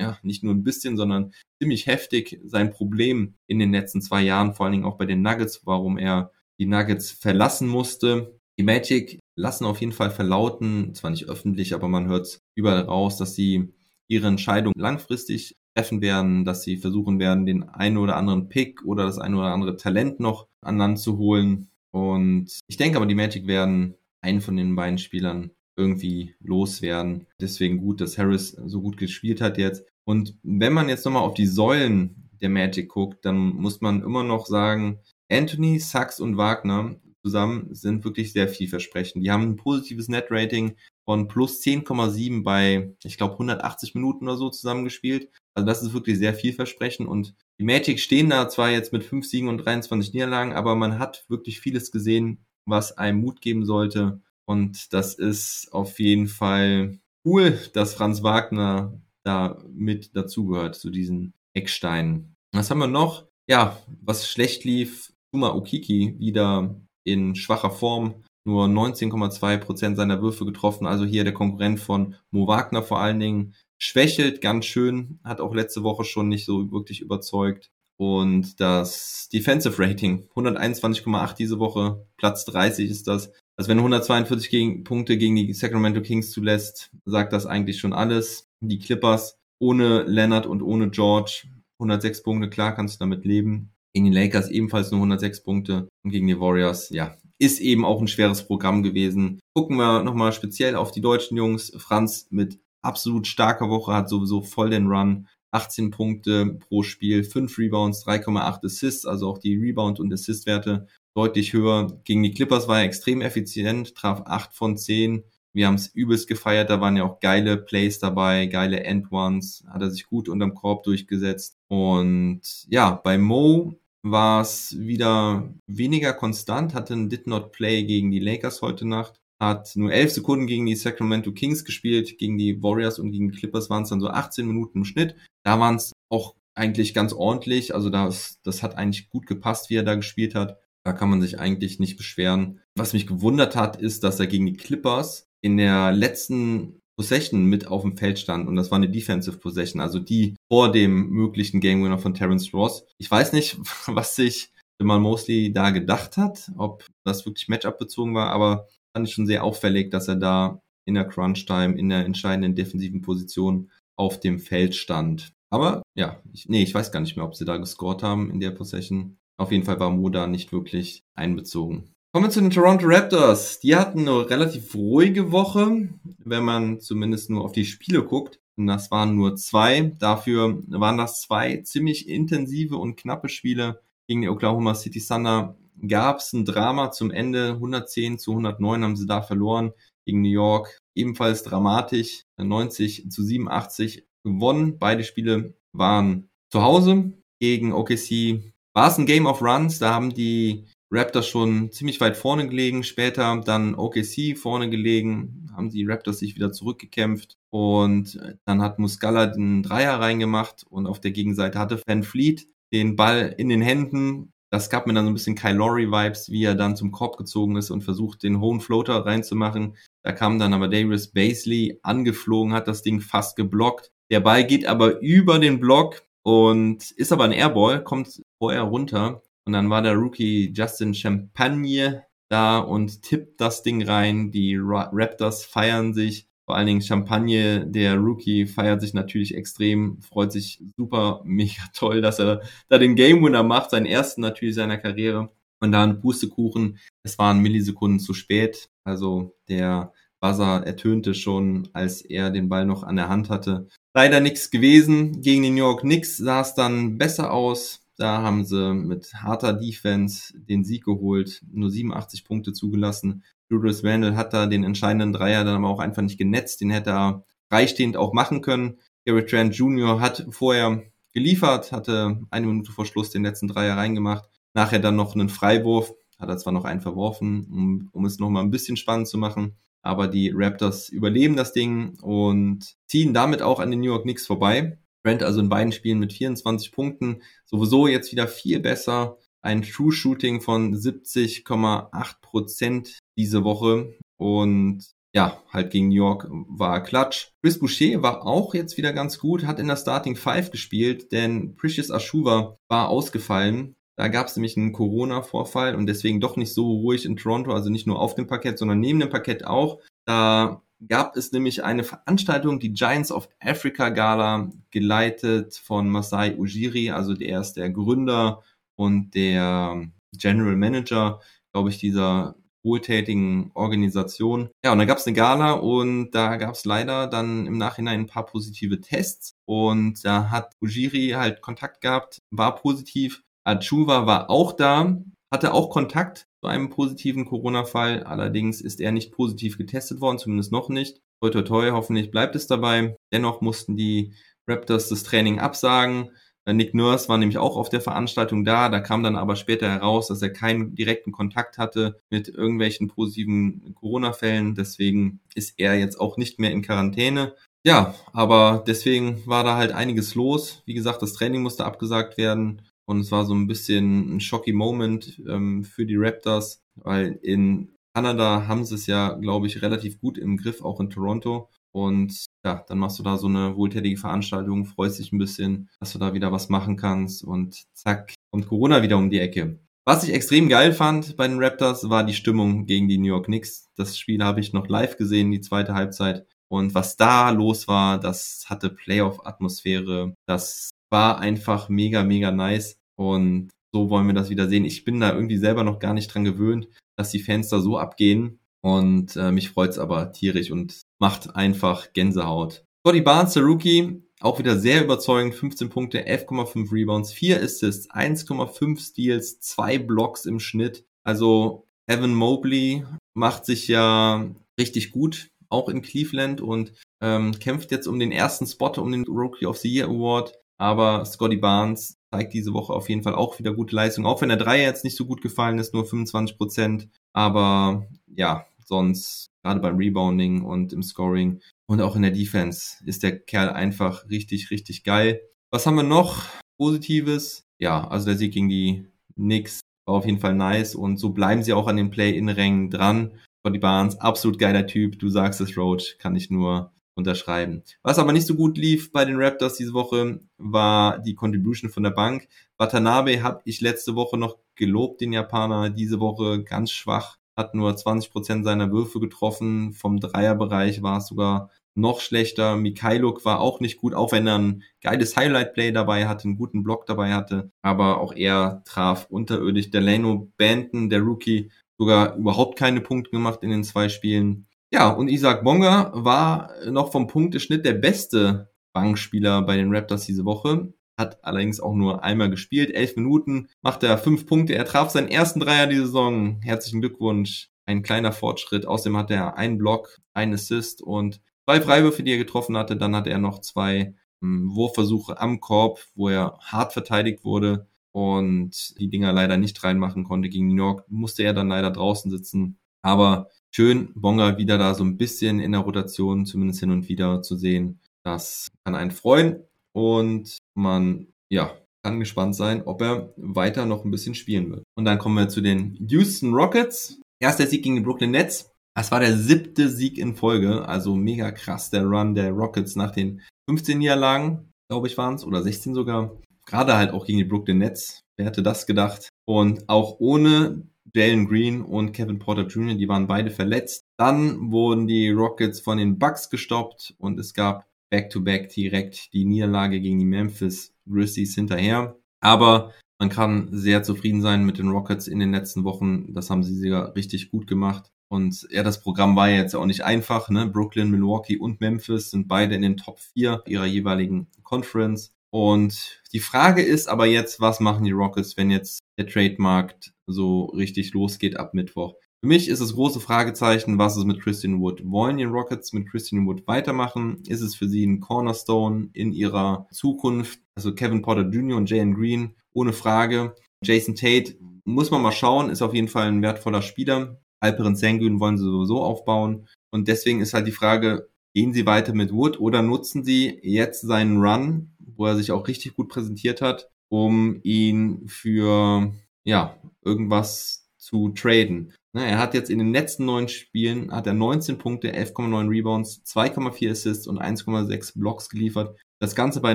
ja, nicht nur ein bisschen, sondern ziemlich heftig sein Problem in den letzten zwei Jahren, vor allen Dingen auch bei den Nuggets, warum er die Nuggets verlassen musste. Die Magic lassen auf jeden Fall verlauten, zwar nicht öffentlich, aber man hört es überall raus, dass sie ihre Entscheidung langfristig treffen werden, dass sie versuchen werden, den einen oder anderen Pick oder das eine oder andere Talent noch an Land zu holen. Und ich denke aber, die Magic werden einen von den beiden Spielern irgendwie loswerden. Deswegen gut, dass Harris so gut gespielt hat jetzt. Und wenn man jetzt nochmal auf die Säulen der Magic guckt, dann muss man immer noch sagen, Anthony, Sachs und Wagner zusammen sind wirklich sehr vielversprechend. Die haben ein positives Net-Rating von plus zehn Komma sieben bei, ich glaube, hundertachtzig Minuten oder so zusammengespielt. Also das ist wirklich sehr vielversprechend, und die Magic stehen da zwar jetzt mit fünf Siegen und dreiundzwanzig Niederlagen, aber man hat wirklich vieles gesehen, was einem Mut geben sollte, und das ist auf jeden Fall cool, dass Franz Wagner da mit dazugehört zu diesen Ecksteinen. Was haben wir noch? Ja, was schlecht lief, Tuma Okiki wieder in schwacher Form, nur neunzehn Komma zwei Prozent seiner Würfe getroffen, also hier der Konkurrent von Mo Wagner vor allen Dingen. Schwächelt ganz schön, hat auch letzte Woche schon nicht so wirklich überzeugt. Und das Defensive Rating, hunderteinundzwanzig Komma acht diese Woche, Platz dreißig ist das. Also wenn du hundertzweiundvierzig gegen, Punkte gegen die Sacramento Kings zulässt, sagt das eigentlich schon alles. Die Clippers ohne Leonard und ohne George, hundertsechs Punkte, klar, kannst du damit leben. Gegen die Lakers ebenfalls nur hundertsechs Punkte und gegen die Warriors, ja, ist eben auch ein schweres Programm gewesen. Gucken wir nochmal speziell auf die deutschen Jungs. Franz mit absolut starke Woche, hat sowieso voll den Run, achtzehn Punkte pro Spiel, fünf Rebounds, drei Komma acht Assists, also auch die Rebound- und Assist-Werte deutlich höher. Gegen die Clippers war er extrem effizient, traf acht von zehn, wir haben es übelst gefeiert, da waren ja auch geile Plays dabei, geile End-Ones, hat er sich gut unterm Korb durchgesetzt. Und ja, bei Mo war es wieder weniger konstant, hatte ein Did-Not-Play gegen die Lakers heute Nacht, hat nur elf Sekunden gegen die Sacramento Kings gespielt, gegen die Warriors und gegen die Clippers waren es dann so achtzehn Minuten im Schnitt. Da waren es auch eigentlich ganz ordentlich, also das, das hat eigentlich gut gepasst, wie er da gespielt hat. Da kann man sich eigentlich nicht beschweren. Was mich gewundert hat, ist, dass er gegen die Clippers in der letzten Possession mit auf dem Feld stand, und das war eine Defensive Possession, also die vor dem möglichen Game-Winner von Terrence Ross. Ich weiß nicht, was sich Jamal Mosley da gedacht hat, ob das wirklich Matchup-bezogen war, aber fand ich schon sehr auffällig, dass er da in der Crunch-Time, in der entscheidenden defensiven Position auf dem Feld stand. Aber ja, ich, nee, ich weiß gar nicht mehr, ob sie da gescored haben in der Possession. Auf jeden Fall war Mo da nicht wirklich einbezogen. Kommen wir zu den Toronto Raptors. Die hatten eine relativ ruhige Woche, wenn man zumindest nur auf die Spiele guckt. Das waren nur zwei. Dafür waren das zwei ziemlich intensive und knappe Spiele. Gegen die Oklahoma City Thunder gab es ein Drama zum Ende. hundertzehn zu hundertneun haben sie da verloren. Gegen New York ebenfalls dramatisch. neunzig zu siebenundachtzig gewonnen. Beide Spiele waren zu Hause. Gegen O K C war es ein Game of Runs. Da haben die Raptors schon ziemlich weit vorne gelegen. Später dann O K C vorne gelegen. Haben die Raptors sich wieder zurückgekämpft. Und dann hat Muscala den Dreier reingemacht. Und auf der Gegenseite hatte VanVleet den Ball in den Händen. Das gab mir dann so ein bisschen Kyle Lowry-Vibes, wie er dann zum Korb gezogen ist und versucht, den hohen Floater reinzumachen. Da kam dann aber Darius Bazley angeflogen, hat das Ding fast geblockt. Der Ball geht aber über den Block und ist aber ein Airball, kommt vorher runter. Und dann war der Rookie Justin Champagne da und tippt das Ding rein. Die Ra- Raptors feiern sich. Vor allen Dingen Champagne, der Rookie, feiert sich natürlich extrem, freut sich super, mega toll, dass er da den Game-Winner macht, seinen ersten natürlich seiner Karriere. Und dann Pustekuchen, es waren Millisekunden zu spät, also der Buzzer ertönte schon, als er den Ball noch an der Hand hatte. Leider nichts gewesen, gegen die New York Knicks sah es dann besser aus, da haben sie mit harter Defense den Sieg geholt, nur siebenundachtzig Punkte zugelassen. Julius Randle hat da den entscheidenden Dreier dann aber auch einfach nicht genetzt. Den hätte er freistehend auch machen können. Gary Trent Junior hat vorher geliefert, hatte eine Minute vor Schluss den letzten Dreier reingemacht. Nachher dann noch einen Freiwurf, hat er zwar noch einen verworfen, um, um es nochmal ein bisschen spannend zu machen. Aber die Raptors überleben das Ding und ziehen damit auch an den New York Knicks vorbei. Trent also in beiden Spielen mit vierundzwanzig Punkten. Sowieso jetzt wieder viel besser. Ein True Shooting von siebzig Komma acht Prozent diese Woche und ja, halt gegen New York war Klatsch. Chris Boucher war auch jetzt wieder ganz gut, hat in der Starting Five gespielt, denn Precious Achiuwa war ausgefallen. Da gab es nämlich einen Corona-Vorfall und deswegen doch nicht so ruhig in Toronto, also nicht nur auf dem Parkett, sondern neben dem Parkett auch. Da gab es nämlich eine Veranstaltung, die Giants of Africa Gala, geleitet von Masai Ujiri, also der ist der Gründer und der General Manager, glaube ich, dieser wohltätigen Organisation. Ja, und da gab es eine Gala und da gab es leider dann im Nachhinein ein paar positive Tests und da hat Ujiri halt Kontakt gehabt, war positiv. Achiuwa war auch da, hatte auch Kontakt zu einem positiven Corona-Fall, allerdings ist er nicht positiv getestet worden, zumindest noch nicht. Toi, toi, toi, hoffentlich bleibt es dabei. Dennoch mussten die Raptors das Training absagen. Nick Nurse war nämlich auch auf der Veranstaltung da, da kam dann aber später heraus, dass er keinen direkten Kontakt hatte mit irgendwelchen positiven Corona-Fällen, deswegen ist er jetzt auch nicht mehr in Quarantäne. Ja, aber deswegen war da halt einiges los. Wie gesagt, das Training musste abgesagt werden und es war so ein bisschen ein shocky Moment ähm, für die Raptors, weil in Kanada haben sie es ja, glaube ich, relativ gut im Griff, auch in Toronto. Und ja, dann machst du da so eine wohltätige Veranstaltung, freust dich ein bisschen, dass du da wieder was machen kannst und zack, kommt Corona wieder um die Ecke. Was ich extrem geil fand bei den Raptors, war die Stimmung gegen die New York Knicks. Das Spiel habe ich noch live gesehen, die zweite Halbzeit. Und was da los war, das hatte Playoff-Atmosphäre. Das war einfach mega, mega nice. Und so wollen wir das wieder sehen. Ich bin da irgendwie selber noch gar nicht dran gewöhnt, dass die Fans da so abgehen. Und äh, mich freut's aber tierisch und macht einfach Gänsehaut. Scotty Barnes, der Rookie, auch wieder sehr überzeugend. fünfzehn Punkte, elf Komma fünf Rebounds, vier Assists, eins Komma fünf Steals, zwei Blocks im Schnitt. Also Evan Mobley macht sich ja richtig gut, auch in Cleveland und ähm, kämpft jetzt um den ersten Spot, um den Rookie of the Year Award. Aber Scotty Barnes zeigt diese Woche auf jeden Fall auch wieder gute Leistung. Auch wenn der Dreier jetzt nicht so gut gefallen ist, nur fünfundzwanzig Prozent. Aber ja, sonst, gerade beim Rebounding und im Scoring und auch in der Defense, ist der Kerl einfach richtig, richtig geil. Was haben wir noch Positives? Ja, also der Sieg gegen die Knicks war auf jeden Fall nice und so bleiben sie auch an den Play-In-Rängen dran. Scotty Barnes, absolut geiler Typ, du sagst es, Roach, kann ich nur unterschreiben. Was aber nicht so gut lief bei den Raptors diese Woche, war die Contribution von der Bank. Watanabe habe ich letzte Woche noch gelobt, den Japaner, diese Woche ganz schwach. Hat nur zwanzig Prozent seiner Würfe getroffen. Vom Dreierbereich war es sogar noch schlechter. Mikhailuk war auch nicht gut, auch wenn er ein geiles Highlight-Play dabei hatte, einen guten Block dabei hatte. Aber auch er traf unterirdisch. Delano Banton, der Rookie, sogar überhaupt keine Punkte gemacht in den zwei Spielen. Ja, und Isaac Bonga war noch vom Punkteschnitt der beste Bankspieler bei den Raptors diese Woche. Hat allerdings auch nur einmal gespielt, elf Minuten, macht er fünf Punkte. Er traf seinen ersten Dreier die Saison. Herzlichen Glückwunsch, ein kleiner Fortschritt. Außerdem hat er einen Block, einen Assist und zwei Freiwürfe, die er getroffen hatte. Dann hatte er noch zwei ähm, Wurfversuche am Korb, wo er hart verteidigt wurde und die Dinger leider nicht reinmachen konnte. Gegen New York musste er dann leider draußen sitzen. Aber schön, Bonga wieder da so ein bisschen in der Rotation, zumindest hin und wieder zu sehen. Das kann einen freuen. Und man, ja, kann gespannt sein, ob er weiter noch ein bisschen spielen wird. Und dann kommen wir zu den Houston Rockets. Erster Sieg gegen die Brooklyn Nets. Das war der siebte Sieg in Folge. Also mega krass, der Run der Rockets nach den fünfzehn Niederlagen, glaube ich, waren es. Oder sechzehn sogar. Gerade halt auch gegen die Brooklyn Nets. Wer hätte das gedacht? Und auch ohne Jalen Green und Kevin Porter Junior, die waren beide verletzt. Dann wurden die Rockets von den Bucks gestoppt und es gab Back-to-Back direkt die Niederlage gegen die Memphis Grizzlies hinterher. Aber man kann sehr zufrieden sein mit den Rockets in den letzten Wochen. Das haben sie sogar richtig gut gemacht. Und ja, das Programm war jetzt auch nicht einfach, ne? Brooklyn, Milwaukee und Memphis sind beide in den Top vier ihrer jeweiligen Conference. Und die Frage ist aber jetzt, was machen die Rockets, wenn jetzt der Trademarkt so richtig losgeht ab Mittwoch? Für mich ist das große Fragezeichen, was ist mit Christian Wood? Wollen die Rockets mit Christian Wood weitermachen? Ist es für sie ein Cornerstone in ihrer Zukunft? Also Kevin Porter Junior und Jalen Green, ohne Frage. Jason Tate, muss man mal schauen, ist auf jeden Fall ein wertvoller Spieler. Alperen Sengun wollen sie sowieso aufbauen. Und deswegen ist halt die Frage, gehen sie weiter mit Wood oder nutzen sie jetzt seinen Run, wo er sich auch richtig gut präsentiert hat, um ihn für, ja, irgendwas zu traden? Er hat jetzt in den letzten neun Spielen hat er neunzehn Punkte, elf Komma neun Rebounds, zwei Komma vier Assists und eins Komma sechs Blocks geliefert. Das Ganze bei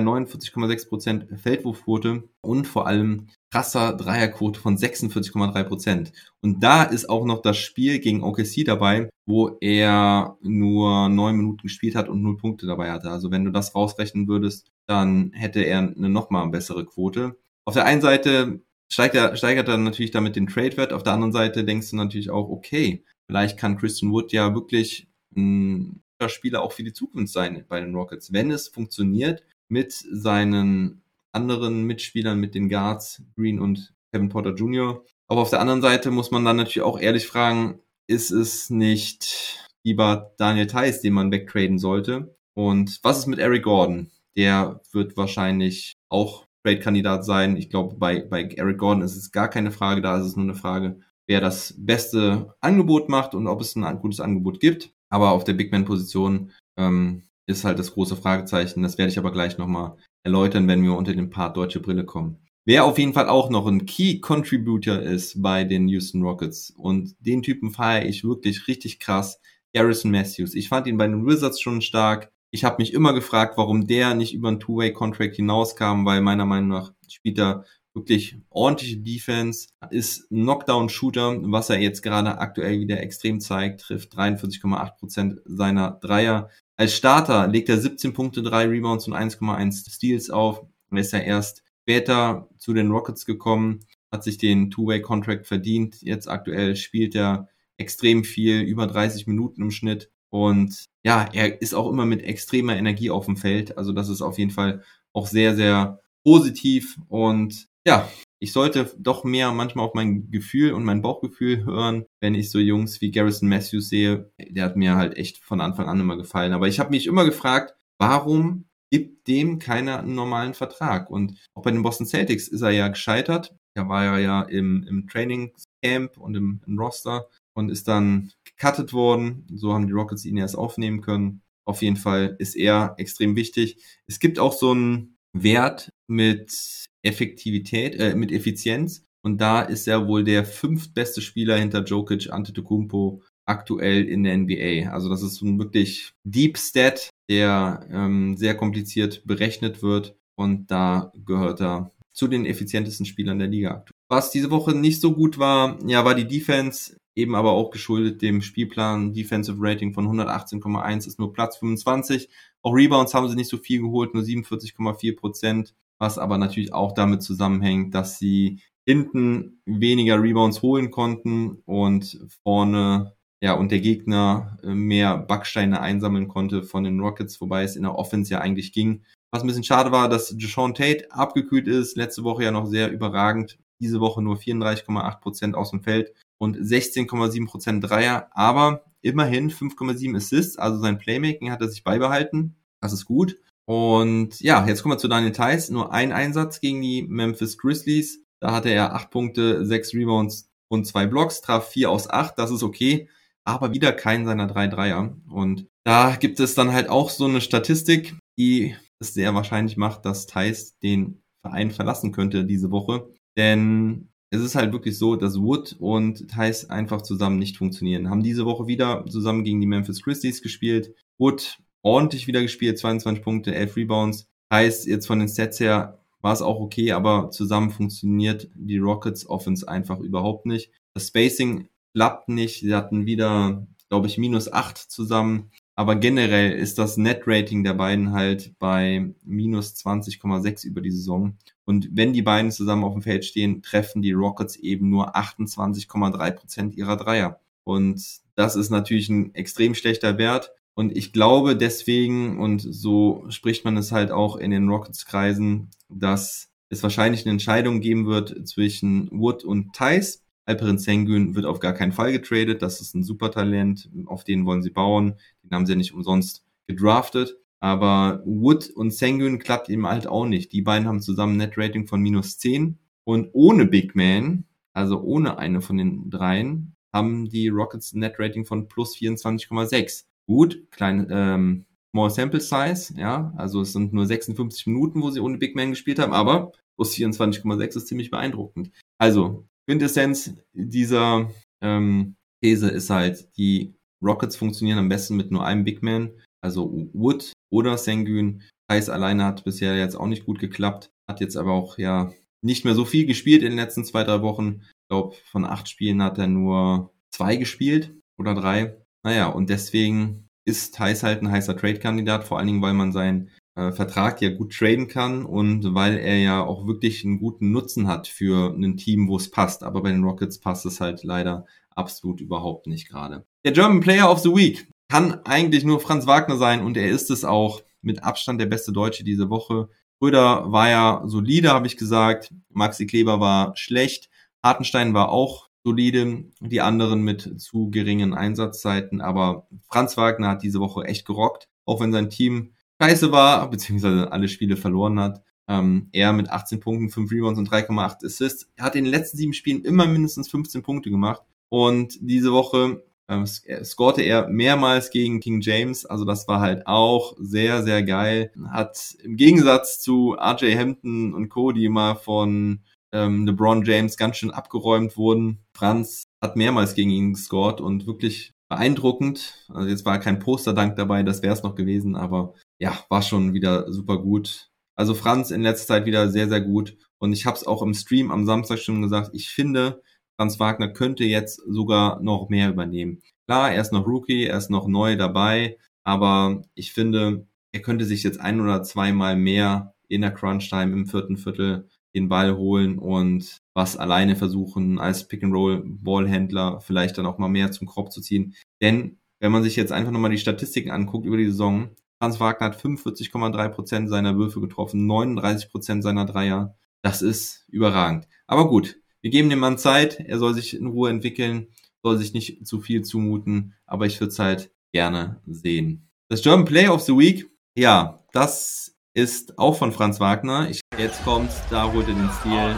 neunundvierzig Komma sechs Prozent Feldwurfquote und vor allem krasser Dreierquote von sechsundvierzig Komma drei Prozent. Und da ist auch noch das Spiel gegen O K C dabei, wo er nur neun Minuten gespielt hat und null Punkte dabei hatte. Also wenn du das rausrechnen würdest, dann hätte er eine nochmal bessere Quote. Auf der einen Seite steigt er, steigert er natürlich damit den Trade-Wert. Auf der anderen Seite denkst du natürlich auch, okay, vielleicht kann Christian Wood ja wirklich ein guter Spieler auch für die Zukunft sein bei den Rockets, wenn es funktioniert mit seinen anderen Mitspielern, mit den Guards, Green und Kevin Porter Junior Aber auf der anderen Seite muss man dann natürlich auch ehrlich fragen, ist es nicht lieber Daniel Theis, den man wegtraden sollte? Und was ist mit Eric Gordon? Der wird wahrscheinlich auch Trade-Kandidat sein. Ich glaube, bei, bei Eric Gordon ist es gar keine Frage, da ist es nur eine Frage, wer das beste Angebot macht und ob es ein gutes Angebot gibt. Aber auf der Big-Man-Position ähm, ist halt das große Fragezeichen. Das werde ich aber gleich nochmal erläutern, wenn wir unter den Part Deutsche Brille kommen. Wer auf jeden Fall auch noch ein Key-Contributor ist bei den Houston Rockets und den Typen feiere ich wirklich richtig krass, Garrison Matthews. Ich fand ihn bei den Wizards schon stark. Ich habe mich immer gefragt, warum der nicht über einen Two-Way-Contract hinauskam, weil meiner Meinung nach spielt er wirklich ordentliche Defense, ist ein Knockdown-Shooter, was er jetzt gerade aktuell wieder extrem zeigt, trifft dreiundvierzig Komma acht Prozent seiner Dreier. Als Starter legt er siebzehn Punkte, drei Rebounds und eins Komma eins Steals auf. Er ist ja erst später zu den Rockets gekommen, hat sich den Two-Way-Contract verdient. Jetzt aktuell spielt er extrem viel, über dreißig Minuten im Schnitt. Und ja, er ist auch immer mit extremer Energie auf dem Feld. Also das ist auf jeden Fall auch sehr, sehr positiv. Und ja, ich sollte doch mehr manchmal auf mein Gefühl und mein Bauchgefühl hören, wenn ich so Jungs wie Garrison Matthews sehe. Der hat mir halt echt von Anfang an immer gefallen. Aber ich habe mich immer gefragt, warum gibt dem keiner einen normalen Vertrag? Und auch bei den Boston Celtics ist er ja gescheitert. Er war ja im, im Trainingscamp und im, im Roster und ist dann gecuttet worden. So haben die Rockets ihn erst aufnehmen können. Auf jeden Fall ist er extrem wichtig. Es gibt auch so einen Wert mit Effektivität, äh, mit Effizienz. Und da ist er wohl der fünftbeste Spieler hinter Jokic, Antetokounmpo aktuell in der N B A. Also das ist so ein wirklich Deep Stat, der ähm, sehr kompliziert berechnet wird. Und da gehört er zu den effizientesten Spielern der Liga aktuell. Was diese Woche nicht so gut war, ja, war die Defense, eben aber auch geschuldet dem Spielplan. Defensive Rating von hundertachtzehn Komma eins ist nur Platz fünfundzwanzig. Auch Rebounds haben sie nicht so viel geholt, nur siebenundvierzig Komma vier Prozent, was aber natürlich auch damit zusammenhängt, dass sie hinten weniger Rebounds holen konnten und vorne ja, und der Gegner mehr Backsteine einsammeln konnte von den Rockets, wobei es in der Offense ja eigentlich ging. Was ein bisschen schade war, dass Jason Tate abgekühlt ist, letzte Woche ja noch sehr überragend, diese Woche nur vierunddreißig Komma acht Prozent aus dem Feld und sechzehn Komma sieben Prozent Dreier, aber immerhin fünf Komma sieben Assists, also sein Playmaking hat er sich beibehalten, das ist gut. Und ja, jetzt kommen wir zu Daniel Theis, nur ein Einsatz gegen die Memphis Grizzlies, da hatte er acht Punkte, sechs Rebounds und zwei Blocks, traf vier aus acht, das ist okay, aber wieder keinen seiner drei Dreier und da gibt es dann halt auch so eine Statistik, die es sehr wahrscheinlich macht, dass Theis den Verein verlassen könnte diese Woche, denn es ist halt wirklich so, dass Wood und Theis einfach zusammen nicht funktionieren. Haben diese Woche wieder zusammen gegen die Memphis Grizzlies gespielt. Wood ordentlich wieder gespielt, zweiundzwanzig Punkte, elf Rebounds. Theis jetzt von den Stats her war es auch okay, aber zusammen funktioniert die Rockets Offense einfach überhaupt nicht. Das Spacing klappt nicht. Sie hatten wieder, glaube ich, minus acht zusammen. Aber generell ist das Net-Rating der beiden halt bei minus zwanzig Komma sechs über die Saison. Und wenn die beiden zusammen auf dem Feld stehen, treffen die Rockets eben nur achtundzwanzig Komma drei Prozent ihrer Dreier. Und das ist natürlich ein extrem schlechter Wert. Und ich glaube deswegen, und so spricht man es halt auch in den Rockets-Kreisen, dass es wahrscheinlich eine Entscheidung geben wird zwischen Wood und Theis. Alperen Sengun wird auf gar keinen Fall getradet, das ist ein Supertalent, auf den wollen sie bauen, den haben sie ja nicht umsonst gedraftet, aber Wood und Sengun klappt eben halt auch nicht, die beiden haben zusammen ein Net-Rating von minus zehn und ohne Big Man, also ohne eine von den dreien, haben die Rockets ein Net-Rating von plus vierundzwanzig Komma sechs. Gut, kleine, ähm, small sample size, ja, also es sind nur sechsundfünfzig Minuten, wo sie ohne Big Man gespielt haben, aber plus vierundzwanzig Komma sechs ist ziemlich beeindruckend. Also, Quintessenz dieser ähm, These ist halt, die Rockets funktionieren am besten mit nur einem Big Man, also Wood oder Sengun. Theis alleine hat bisher jetzt auch nicht gut geklappt, hat jetzt aber auch ja nicht mehr so viel gespielt in den letzten zwei, drei Wochen. Ich glaube, von acht Spielen hat er nur zwei gespielt oder drei. Naja, und deswegen ist Theis halt ein heißer Trade-Kandidat, vor allen Dingen, weil man seinen äh, Vertrag ja gut traden kann und weil er ja auch wirklich einen guten Nutzen hat für ein Team, wo es passt. Aber bei den Rockets passt es halt leider absolut überhaupt nicht gerade. Der German Player of the Week kann eigentlich nur Franz Wagner sein und er ist es auch mit Abstand der beste Deutsche diese Woche. Schröder war ja solide, habe ich gesagt. Maxi Kleber war schlecht. Hartenstein war auch solide, die anderen mit zu geringen Einsatzzeiten, aber Franz Wagner hat diese Woche echt gerockt, auch wenn sein Team scheiße war, beziehungsweise alle Spiele verloren hat. Ähm, er mit achtzehn Punkten, fünf Rebounds und drei Komma acht Assists. Er hat in den letzten sieben Spielen immer mindestens fünfzehn Punkte gemacht und diese Woche ähm, scorte er mehrmals gegen King James, also das war halt auch sehr, sehr geil. Hat im Gegensatz zu R J Hampton und Co., die mal von LeBron James ganz schön abgeräumt wurden. Franz hat mehrmals gegen ihn gescored und wirklich beeindruckend. Also jetzt war kein Posterdank dabei, das wäre es noch gewesen, aber ja, war schon wieder super gut. Also Franz in letzter Zeit wieder sehr, sehr gut und ich habe es auch im Stream am Samstag schon gesagt, ich finde, Franz Wagner könnte jetzt sogar noch mehr übernehmen. Klar, er ist noch Rookie, er ist noch neu dabei, aber ich finde, er könnte sich jetzt ein oder zweimal mehr in der Crunch-Time im vierten Viertel den Ball holen und was alleine versuchen, als Pick-and-Roll-Ballhändler vielleicht dann auch mal mehr zum Korb zu ziehen. Denn wenn man sich jetzt einfach nochmal die Statistiken anguckt über die Saison, Franz Wagner hat fünfundvierzig Komma drei Prozent seiner Würfe getroffen, neununddreißig Prozent seiner Dreier. Das ist überragend. Aber gut, wir geben dem Mann Zeit, er soll sich in Ruhe entwickeln, soll sich nicht zu viel zumuten, aber ich würde es halt gerne sehen. Das German Player of the Week, ja, das ist auch von Franz Wagner. Ich, jetzt kommt, da holt er den Steal,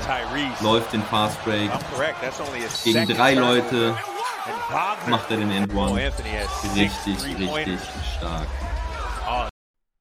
läuft den Fast Break, gegen drei Leute macht er den End One. Richtig, richtig stark.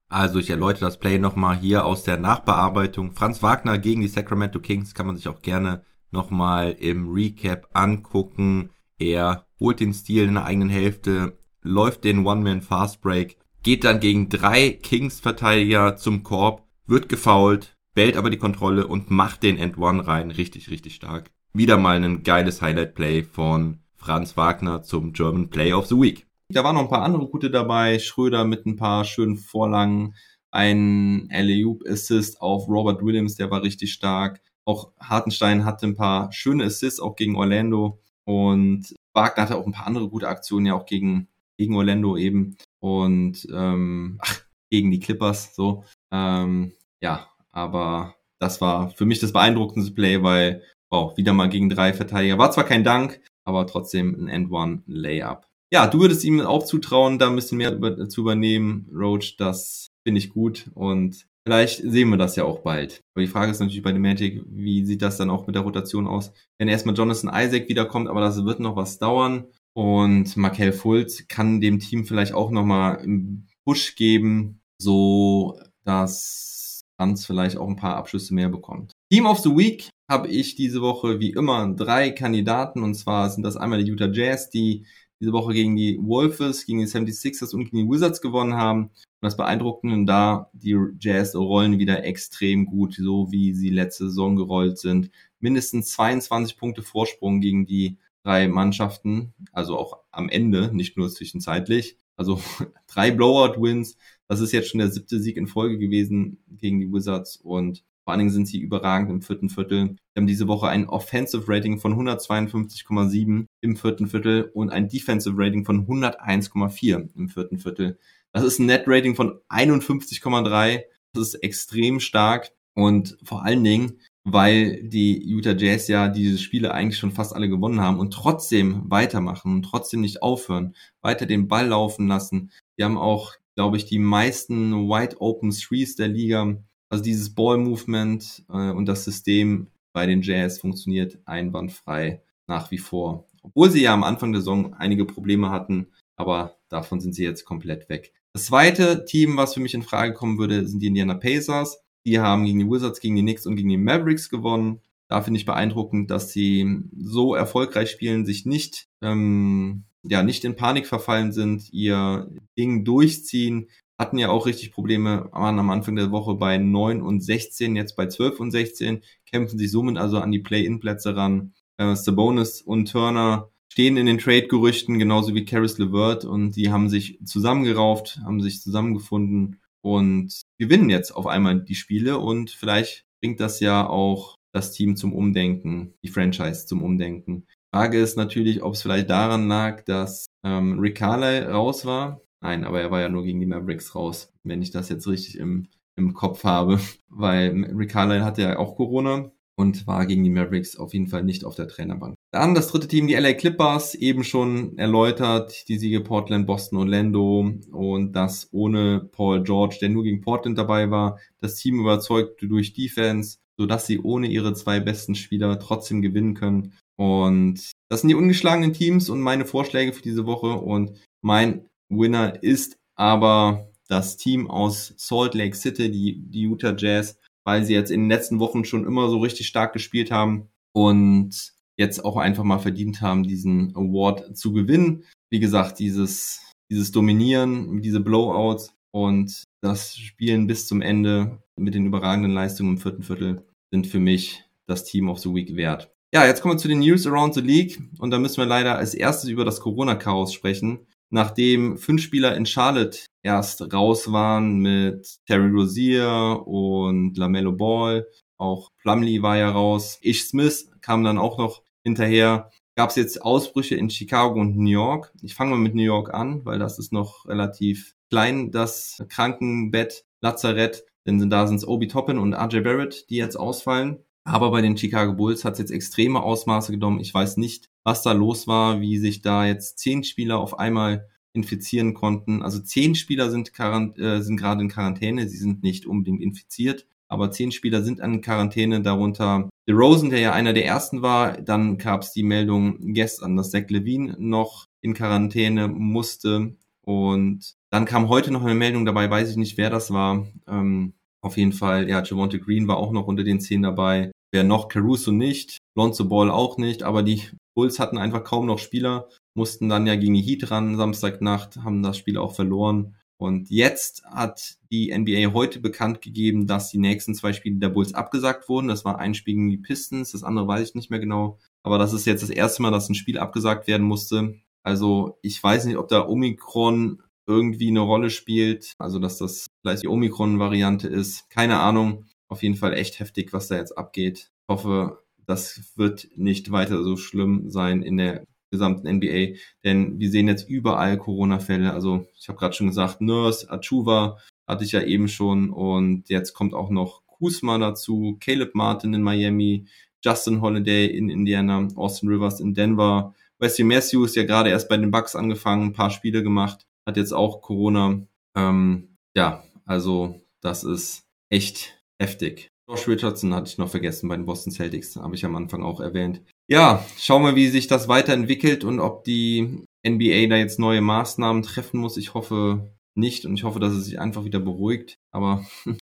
Also ich erläutere das Play nochmal hier aus der Nachbearbeitung. Franz Wagner gegen die Sacramento Kings kann man sich auch gerne nochmal im Recap angucken. Er holt den Steal in der eigenen Hälfte, läuft den One-Man Fast Break, geht dann gegen drei Kings-Verteidiger zum Korb, wird gefoult, bellt aber die Kontrolle und macht den End-One rein. Richtig, richtig stark. Wieder mal ein geiles Highlight-Play von Franz Wagner zum German Player of the Week. Da waren noch ein paar andere gute dabei. Schröder mit ein paar schönen Vorlagen. Ein Alley-Oop-Assist auf Robert Williams, der war richtig stark. Auch Hartenstein hatte ein paar schöne Assists, auch gegen Orlando. Und Wagner hatte auch ein paar andere gute Aktionen, ja auch gegen, gegen Orlando eben. Und ähm, ach, gegen die Clippers, so. Ähm, ja, aber das war für mich das beeindruckendste Play, weil, wow, wieder mal gegen drei Verteidiger. War zwar kein Dank, aber trotzdem ein End-One-Layup. Ja, du würdest ihm auch zutrauen, da ein bisschen mehr über, zu übernehmen, Roach, das finde ich gut und vielleicht sehen wir das ja auch bald. Aber die Frage ist natürlich bei dem Magic, wie sieht das dann auch mit der Rotation aus, wenn erstmal Jonathan Isaac wiederkommt, aber das wird noch was dauern und Markelle Fultz kann dem Team vielleicht auch nochmal einen Push geben, so dass Franz vielleicht auch ein paar Abschlüsse mehr bekommt. Team of the Week habe ich diese Woche wie immer drei Kandidaten und zwar sind das einmal die Utah Jazz, die diese Woche gegen die Wolves, gegen die seventy-sixers und gegen die Wizards gewonnen haben. Und das Beeindruckende da, die Jazz rollen wieder extrem gut, so wie sie letzte Saison gerollt sind. Mindestens zweiundzwanzig Punkte Vorsprung gegen die drei Mannschaften, also auch am Ende, nicht nur zwischenzeitlich. Also drei Blowout-Wins, das ist jetzt schon der siebte Sieg in Folge gewesen gegen die Wizards und vor allen Dingen sind sie überragend im vierten Viertel. Sie haben diese Woche ein Offensive Rating von hundertzweiundfünfzig Komma sieben im vierten Viertel und ein Defensive Rating von hunderteins Komma vier im vierten Viertel. Das ist ein Net Rating von einundfünfzig Komma drei. Das ist extrem stark und vor allen Dingen, weil die Utah Jazz ja diese Spiele eigentlich schon fast alle gewonnen haben und trotzdem weitermachen und trotzdem nicht aufhören, weiter den Ball laufen lassen. Die haben auch, glaube ich, die meisten Wide Open Threes der Liga. Also dieses Ball-Movement äh, und das System bei den Jazz funktioniert einwandfrei nach wie vor. Obwohl sie ja am Anfang der Saison einige Probleme hatten, aber davon sind sie jetzt komplett weg. Das zweite Team, was für mich in Frage kommen würde, sind die Indiana Pacers. Die haben gegen die Wizards, gegen die Knicks und gegen die Mavericks gewonnen. Da finde ich beeindruckend, dass sie so erfolgreich spielen, sich nicht, ähm, ja, nicht in Panik verfallen sind, ihr Ding durchziehen. Hatten ja auch richtig Probleme, waren am Anfang der Woche bei neun und sechzehn, jetzt bei zwölf und sechzehn, kämpfen sich somit also an die Play-In-Plätze ran. Äh, Sabonis und Turner stehen in den Trade-Gerüchten, genauso wie Caris LeVert und die haben sich zusammengerauft, haben sich zusammengefunden und gewinnen jetzt auf einmal die Spiele und vielleicht bringt das ja auch das Team zum Umdenken, die Franchise zum Umdenken. Frage ist natürlich, ob es vielleicht daran lag, dass ähm, Rick Carlisle raus war. Nein, aber er war ja nur gegen die Mavericks raus, wenn ich das jetzt richtig im, im Kopf habe. Weil Rick Carlisle hatte ja auch Corona und war gegen die Mavericks auf jeden Fall nicht auf der Trainerbank. Dann das dritte Team, die L A Clippers, eben schon erläutert. Die Siege Portland, Boston, Orlando und das ohne Paul George, der nur gegen Portland dabei war. Das Team überzeugt durch Defense, sodass sie ohne ihre zwei besten Spieler trotzdem gewinnen können. Und das sind die ungeschlagenen Teams und meine Vorschläge für diese Woche und mein Winner ist aber das Team aus Salt Lake City, die, die Utah Jazz, weil sie jetzt in den letzten Wochen schon immer so richtig stark gespielt haben und jetzt auch einfach mal verdient haben, diesen Award zu gewinnen. Wie gesagt, dieses, dieses Dominieren, diese Blowouts und das Spielen bis zum Ende mit den überragenden Leistungen im vierten Viertel sind für mich das Team of the Week wert. Ja, jetzt kommen wir zu den News Around the League und da müssen wir leider als erstes über das Corona-Chaos sprechen. Nachdem fünf Spieler in Charlotte erst raus waren mit Terry Rozier und LaMelo Ball, auch Plumlee war ja raus, Ish Smith kam dann auch noch hinterher, gab es jetzt Ausbrüche in Chicago und New York. Ich fange mal mit New York an, weil das ist noch relativ klein, das Krankenbett, Lazarett, denn da sind es Obi Toppin und R J Barrett, die jetzt ausfallen. Aber bei den Chicago Bulls hat es jetzt extreme Ausmaße genommen. Ich weiß nicht, was da los war, wie sich da jetzt zehn Spieler auf einmal infizieren konnten. Also zehn Spieler sind, Quarant- äh, sind gerade in Quarantäne. Sie sind nicht unbedingt infiziert, aber zehn Spieler sind an Quarantäne. Darunter DeRozan, der ja einer der ersten war. Dann gab es die Meldung gestern, dass Zach LaVine noch in Quarantäne musste. Und dann kam heute noch eine Meldung, dabei weiß ich nicht, wer das war. Ähm, Auf jeden Fall, ja, Javonte Green war auch noch unter den zehn dabei. Wer noch? Caruso nicht, Lonzo Ball auch nicht, aber die Bulls hatten einfach kaum noch Spieler, mussten dann ja gegen die Heat ran, Samstagnacht, haben das Spiel auch verloren. Und jetzt hat die N B A heute bekannt gegeben, dass die nächsten zwei Spiele der Bulls abgesagt wurden. Das war ein Spiel gegen die Pistons, das andere weiß ich nicht mehr genau. Aber das ist jetzt das erste Mal, dass ein Spiel abgesagt werden musste. Also ich weiß nicht, ob da Omikron irgendwie eine Rolle spielt, also dass das vielleicht die Omikron-Variante ist, keine Ahnung, auf jeden Fall echt heftig, was da jetzt abgeht. Ich hoffe, Das wird nicht weiter so schlimm sein in der gesamten N B A, denn wir sehen jetzt überall Corona-Fälle. Also ich habe gerade schon gesagt, Nurse, Achuva hatte ich ja eben schon und jetzt kommt auch noch Kuzma dazu, Caleb Martin in Miami, Justin Holiday in Indiana, Austin Rivers in Denver, Wesley Matthews ja gerade erst bei den Bucks angefangen, ein paar Spiele gemacht, hat jetzt auch Corona. Ähm, ja, also das ist echt heftig. Josh Richardson hatte ich noch vergessen bei den Boston Celtics, habe ich am Anfang auch erwähnt. Ja, schauen wir, wie sich das weiterentwickelt und ob die N B A da jetzt neue Maßnahmen treffen muss. Ich hoffe nicht und ich hoffe, dass es sich einfach wieder beruhigt. Aber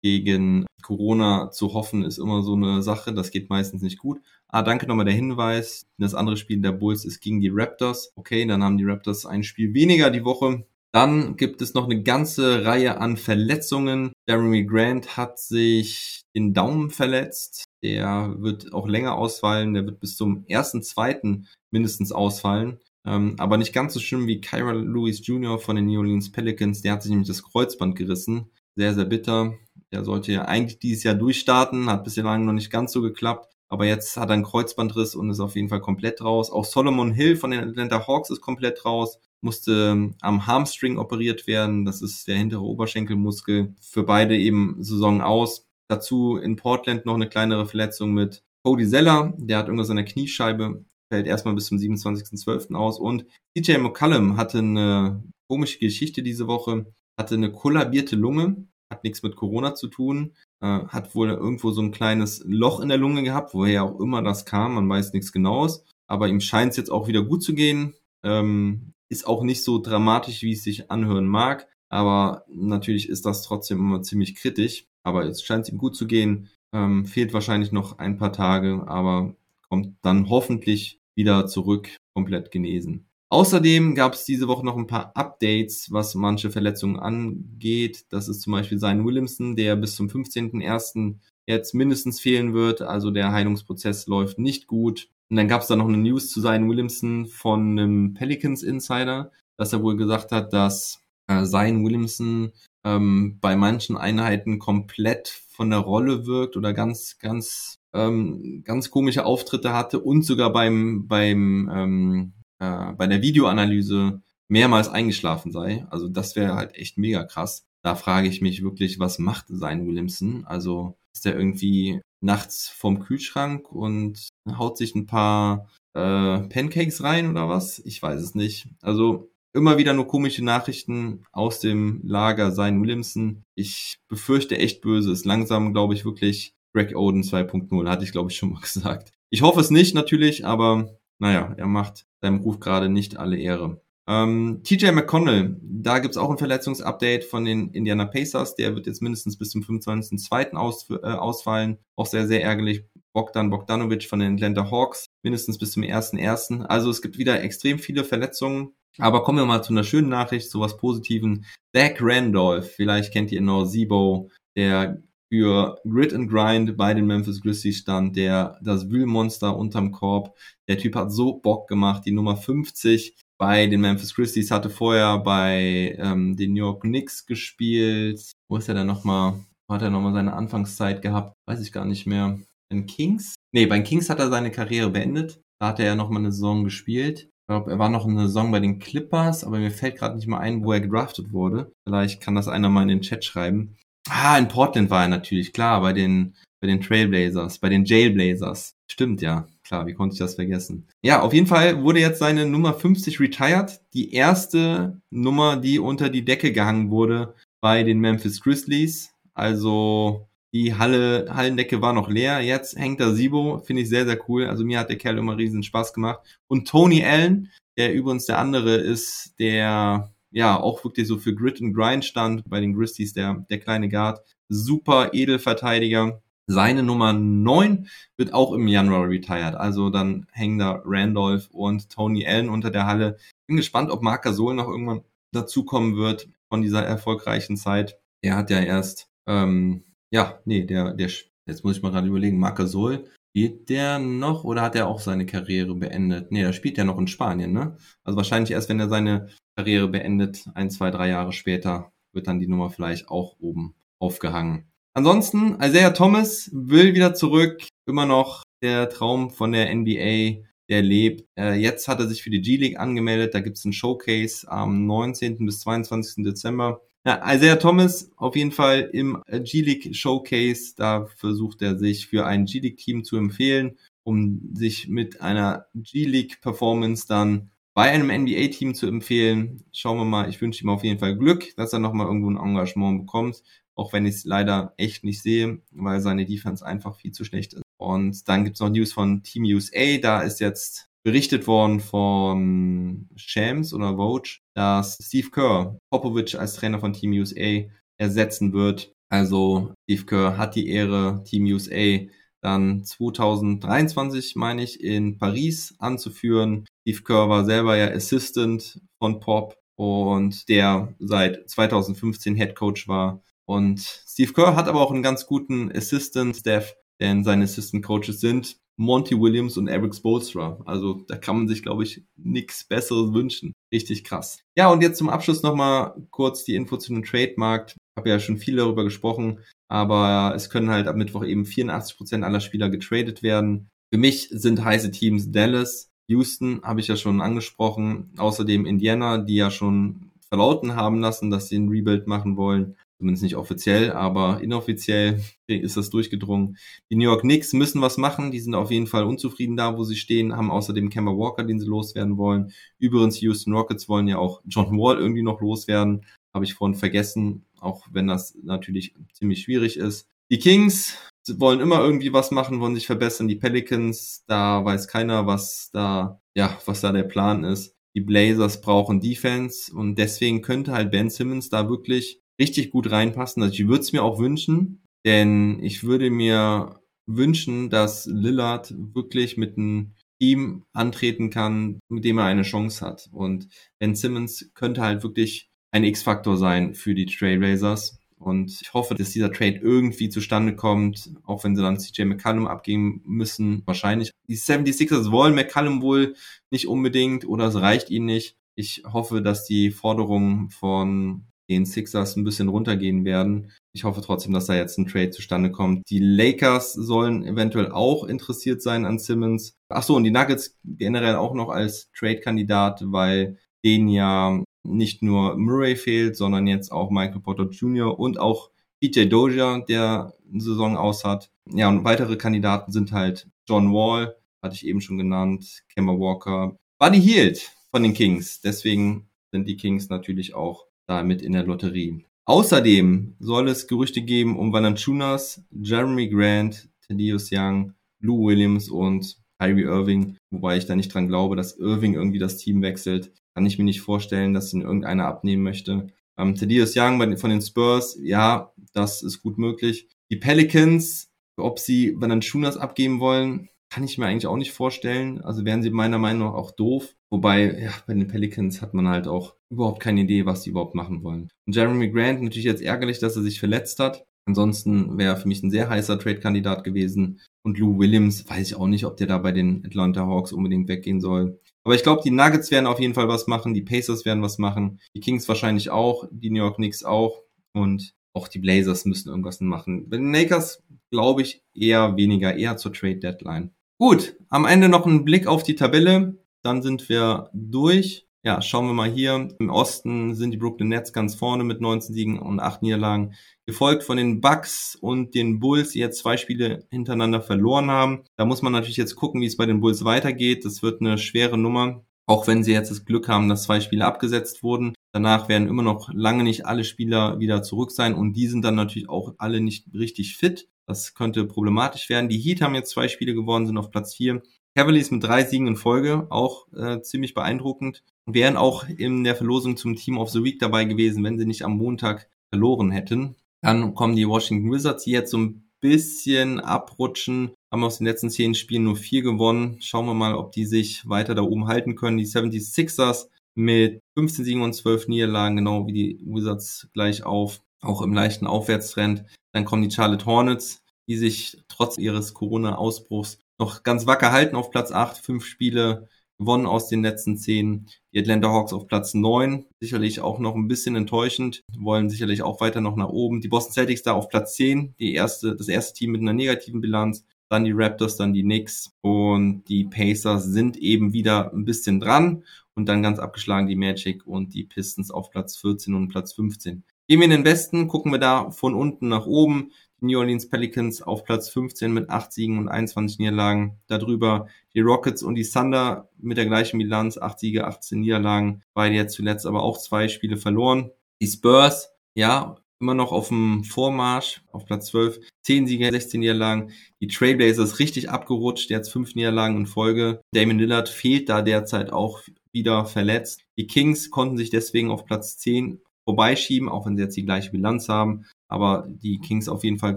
gegen Corona zu hoffen ist immer so eine Sache, das geht meistens nicht gut. Ah, danke nochmal der Hinweis, das andere Spiel der Bulls ist gegen die Raptors. Okay, dann haben die Raptors ein Spiel weniger die Woche. Dann gibt es noch eine ganze Reihe an Verletzungen. Jeremy Grant hat sich den Daumen verletzt. Der wird auch länger ausfallen. Der wird bis zum ersten zweiten mindestens ausfallen. Ähm, aber nicht ganz so schlimm wie Kyra Lewis Junior von den New Orleans Pelicans. Der hat sich nämlich das Kreuzband gerissen. Sehr, sehr bitter. Der sollte ja eigentlich dieses Jahr durchstarten. Hat bislang noch nicht ganz so geklappt. Aber jetzt hat er einen Kreuzbandriss und ist auf jeden Fall komplett raus. Auch Solomon Hill von den Atlanta Hawks ist komplett raus. Musste am Hamstring operiert werden. Das ist der hintere Oberschenkelmuskel. Für beide eben Saison aus. Dazu in Portland noch eine kleinere Verletzung mit Cody Zeller. Der hat irgendwas an der Kniescheibe. Fällt erstmal bis zum siebenundzwanzigsten zwölften aus. Und C J McCollum hatte eine komische Geschichte diese Woche. Hatte eine kollabierte Lunge. Hat nichts mit Corona zu tun. Äh, hat wohl irgendwo so ein kleines Loch in der Lunge gehabt, woher auch immer das kam. Man weiß nichts Genaues. Aber ihm scheint es jetzt auch wieder gut zu gehen. Ähm, Ist auch nicht so dramatisch, wie es sich anhören mag. Aber natürlich ist das trotzdem immer ziemlich kritisch. Aber jetzt scheint es ihm gut zu gehen. Ähm, fehlt wahrscheinlich noch ein paar Tage, aber kommt dann hoffentlich wieder zurück, komplett genesen. Außerdem gab es diese Woche noch ein paar Updates, was manche Verletzungen angeht. Das ist zum Beispiel Zion Williamson, der bis zum fünfzehnten ersten jetzt mindestens fehlen wird. Also der Heilungsprozess läuft nicht gut. Und dann gab es da noch eine News zu Zion Williamson von einem Pelicans Insider, dass er wohl gesagt hat, dass äh, Zion Williamson ähm, bei manchen Einheiten komplett von der Rolle wirkt oder ganz, ganz, ähm, ganz komische Auftritte hatte und sogar beim, beim, ähm, äh, bei der Videoanalyse mehrmals eingeschlafen sei. Also das wäre halt echt mega krass. Da frage ich mich wirklich, was macht Zion Williamson? Also ist der irgendwie nachts vom Kühlschrank und haut sich ein paar äh, Pancakes rein oder was? Ich weiß es nicht. Also immer wieder nur komische Nachrichten aus dem Lager Zion Williamson. Ich befürchte echt Böses. Langsam glaube ich wirklich Greg Oden zwei Punkt null, hatte ich glaube ich schon mal gesagt. Ich hoffe es nicht natürlich, aber naja, er macht seinem Ruf gerade nicht alle Ehre. Ähm, T J McConnell, da gibt's auch ein Verletzungsupdate von den Indiana Pacers, der wird jetzt mindestens bis zum fünfundzwanzigsten zweiten Aus, äh, ausfallen, auch sehr, sehr ärgerlich. Bogdan Bogdanovic von den Atlanta Hawks, mindestens bis zum ersten ersten Also es gibt wieder extrem viele Verletzungen, aber kommen wir mal zu einer schönen Nachricht, zu was Positiven. Zach Randolph, vielleicht kennt ihr noch Zebo, der für Grit and Grind bei den Memphis Grizzlies stand, der das Wühlmonster unterm Korb, der Typ hat so Bock gemacht, die Nummer fünfzig bei den Memphis Grizzlies, hatte vorher bei ähm, den New York Knicks gespielt. Wo ist er denn nochmal? Hat er nochmal seine Anfangszeit gehabt? Weiß ich gar nicht mehr. Bei den Kings? Nee, bei den Kings hat er seine Karriere beendet. Da hat er ja nochmal eine Saison gespielt. Ich glaube, er war noch eine Saison bei den Clippers, aber mir fällt gerade nicht mal ein, wo er gedraftet wurde. Vielleicht kann das einer mal in den Chat schreiben. Ah, in Portland war er natürlich, klar, bei den, bei den Trailblazers, bei den Jailblazers. Stimmt, ja. Klar, wie konnte ich das vergessen? Ja, auf jeden Fall wurde jetzt seine Nummer fünfzig retired. Die erste Nummer, die unter die Decke gehangen wurde bei den Memphis Grizzlies. Also die Halle, Hallendecke war noch leer. Jetzt hängt da Sibo. Finde ich sehr, sehr cool. Also mir hat der Kerl immer riesen Spaß gemacht. Und Tony Allen, der übrigens der andere ist, der ja auch wirklich so für Grit and Grind stand bei den Grizzlies, der, der kleine Guard. Super Edelverteidiger. Seine Nummer neun wird auch im Januar retired. Also dann hängen da Randolph und Tony Allen unter der Halle. Bin gespannt, ob Marc Gasol noch irgendwann dazukommen wird von dieser erfolgreichen Zeit. Der hat ja erst, ähm, ja, nee, der, der, jetzt muss ich mal gerade überlegen, Marc Gasol, spielt der noch oder hat er auch seine Karriere beendet? Nee, da spielt er noch in Spanien, ne? Also wahrscheinlich erst, wenn er seine Karriere beendet, ein, zwei, drei Jahre später, wird dann die Nummer vielleicht auch oben aufgehangen. Ansonsten, Isaiah Thomas will wieder zurück, immer noch der Traum von der N B A, der lebt. Äh, jetzt hat er sich für die G-League angemeldet, da gibt's ein Showcase am neunzehnten bis zweiundzwanzigsten Dezember. Ja, Isaiah Thomas auf jeden Fall im G-League Showcase, da versucht er sich für ein G-League-Team zu empfehlen, um sich mit einer G-League-Performance dann bei einem N B A-Team zu empfehlen. Schauen wir mal, ich wünsche ihm auf jeden Fall Glück, dass er nochmal irgendwo ein Engagement bekommt, auch wenn ich es leider echt nicht sehe, weil seine Defense einfach viel zu schlecht ist. Und dann gibt es noch News von Team U S A, da ist jetzt berichtet worden von Shams oder Woj, dass Steve Kerr Popovich als Trainer von Team U S A ersetzen wird. Also Steve Kerr hat die Ehre, Team U S A dann zweitausenddreiundzwanzig, meine ich, in Paris anzuführen. Steve Kerr war selber ja Assistant von Pop und der seit zweitausendfünfzehn Head Coach war. Und Steve Kerr hat aber auch einen ganz guten Assistant-Staff, denn seine Assistant-Coaches sind Monty Williams und Eric Spoelstra. Also da kann man sich, glaube ich, nichts Besseres wünschen. Richtig krass. Ja, und jetzt zum Abschluss nochmal kurz die Info zu dem Trademarkt. Ich habe ja schon viel darüber gesprochen, aber es können halt ab Mittwoch eben vierundachtzig Prozent aller Spieler getradet werden. Für mich sind heiße Teams Dallas, Houston, habe ich ja schon angesprochen, außerdem Indiana, die ja schon verlauten haben lassen, dass sie einen Rebuild machen wollen. Zumindest nicht offiziell, aber inoffiziell ist das durchgedrungen. Die New York Knicks müssen was machen, die sind auf jeden Fall unzufrieden da, wo sie stehen, haben außerdem Kemba Walker, den sie loswerden wollen. Übrigens, Houston Rockets wollen ja auch John Wall irgendwie noch loswerden, habe ich vorhin vergessen, auch wenn das natürlich ziemlich schwierig ist. Die Kings wollen immer irgendwie was machen, wollen sich verbessern. Die Pelicans, da weiß keiner, was da, ja, was da der Plan ist. Die Blazers brauchen Defense und deswegen könnte halt Ben Simmons da wirklich richtig gut reinpassen. Also ich würde es mir auch wünschen, denn ich würde mir wünschen, dass Lillard wirklich mit einem Team antreten kann, mit dem er eine Chance hat. Und Ben Simmons könnte halt wirklich ein X-Faktor sein für die Trailblazers. Und ich hoffe, dass dieser Trade irgendwie zustande kommt, auch wenn sie dann C J McCollum abgeben müssen, wahrscheinlich. Die seventy-sixers wollen McCollum wohl nicht unbedingt oder es reicht ihnen nicht. Ich hoffe, dass die Forderungen von den Sixers ein bisschen runtergehen werden. Ich hoffe trotzdem, dass da jetzt ein Trade zustande kommt. Die Lakers sollen eventuell auch interessiert sein an Simmons. Ach so, und die Nuggets generell auch noch als Trade-Kandidat, weil denen ja nicht nur Murray fehlt, sondern jetzt auch Michael Porter Junior und auch P J Dozier, der eine Saison aus hat. Ja, und weitere Kandidaten sind halt John Wall, hatte ich eben schon genannt, Kemba Walker, Buddy Hield von den Kings. Deswegen sind die Kings natürlich auch damit in der Lotterie. Außerdem soll es Gerüchte geben um Valanciunas, Jeremy Grant, Thaddeus Young, Lou Williams und Kyrie Irving, wobei ich da nicht dran glaube, dass Irving irgendwie das Team wechselt. Kann ich mir nicht vorstellen, dass ihn irgendeiner abnehmen möchte. Ähm, Thaddeus Young von den Spurs, ja, das ist gut möglich. Die Pelicans, ob sie Valanciunas abgeben wollen, kann ich mir eigentlich auch nicht vorstellen. Also wären sie meiner Meinung nach auch doof. Wobei, ja, bei den Pelicans hat man halt auch überhaupt keine Idee, was die überhaupt machen wollen. Und Jeremy Grant, natürlich jetzt ärgerlich, dass er sich verletzt hat. Ansonsten wäre er für mich ein sehr heißer Trade-Kandidat gewesen. Und Lou Williams, weiß ich auch nicht, ob der da bei den Atlanta Hawks unbedingt weggehen soll. Aber ich glaube, die Nuggets werden auf jeden Fall was machen, die Pacers werden was machen, die Kings wahrscheinlich auch, die New York Knicks auch und auch die Blazers müssen irgendwas machen. Bei den Lakers glaube ich eher weniger, eher zur Trade-Deadline. Gut, am Ende noch ein Blick auf die Tabelle, dann sind wir durch. Ja, schauen wir mal hier. Im Osten sind die Brooklyn Nets ganz vorne mit neunzehn Siegen und acht Niederlagen, gefolgt von den Bucks und den Bulls, die jetzt zwei Spiele hintereinander verloren haben. Da muss man natürlich jetzt gucken, wie es bei den Bulls weitergeht. Das wird eine schwere Nummer, auch wenn sie jetzt das Glück haben, dass zwei Spiele abgesetzt wurden. Danach werden immer noch lange nicht alle Spieler wieder zurück sein und die sind dann natürlich auch alle nicht richtig fit. Das könnte problematisch werden. Die Heat haben jetzt zwei Spiele gewonnen, sind auf Platz vier. Cavaliers mit drei Siegen in Folge, auch äh, ziemlich beeindruckend. Wären auch in der Verlosung zum Team of the Week dabei gewesen, wenn sie nicht am Montag verloren hätten. Dann kommen die Washington Wizards, die jetzt so ein bisschen abrutschen. Haben aus den letzten zehn Spielen nur vier gewonnen. Schauen wir mal, ob die sich weiter da oben halten können. Die seventy-sixers mit fünfzehn Siegen und zwölf Niederlagen, genau wie die Wizards gleich auf. Auch im leichten Aufwärtstrend. Dann kommen die Charlotte Hornets, die sich trotz ihres Corona-Ausbruchs noch ganz wacker halten auf Platz acht, fünf Spiele gewonnen aus den letzten zehn. Die Atlanta Hawks auf Platz neun, sicherlich auch noch ein bisschen enttäuschend, wollen sicherlich auch weiter noch nach oben. Die Boston Celtics da auf Platz zehn, die erste, das erste Team mit einer negativen Bilanz. dann die Raptors, dann die Knicks und die Pacers sind eben wieder ein bisschen dran und dann ganz abgeschlagen die Magic und die Pistons auf Platz vierzehn und Platz fünfzehn. Gehen wir in den Westen, gucken wir da von unten nach oben. Die New Orleans Pelicans auf Platz fünfzehn mit acht Siegen und einundzwanzig Niederlagen. Darüber die Rockets und die Thunder mit der gleichen Bilanz, acht Siege, achtzehn Niederlagen. Beide jetzt zuletzt aber auch zwei Spiele verloren. Die Spurs, ja, immer noch auf dem Vormarsch, auf Platz zwölf, zehn Siege, sechzehn Niederlagen. Die Trailblazers richtig abgerutscht, jetzt fünf Niederlagen in Folge. Damian Lillard fehlt da derzeit auch wieder verletzt. Die Kings konnten sich deswegen auf Platz zehn vorbeischieben, auch wenn sie jetzt die gleiche Bilanz haben. Aber die Kings auf jeden Fall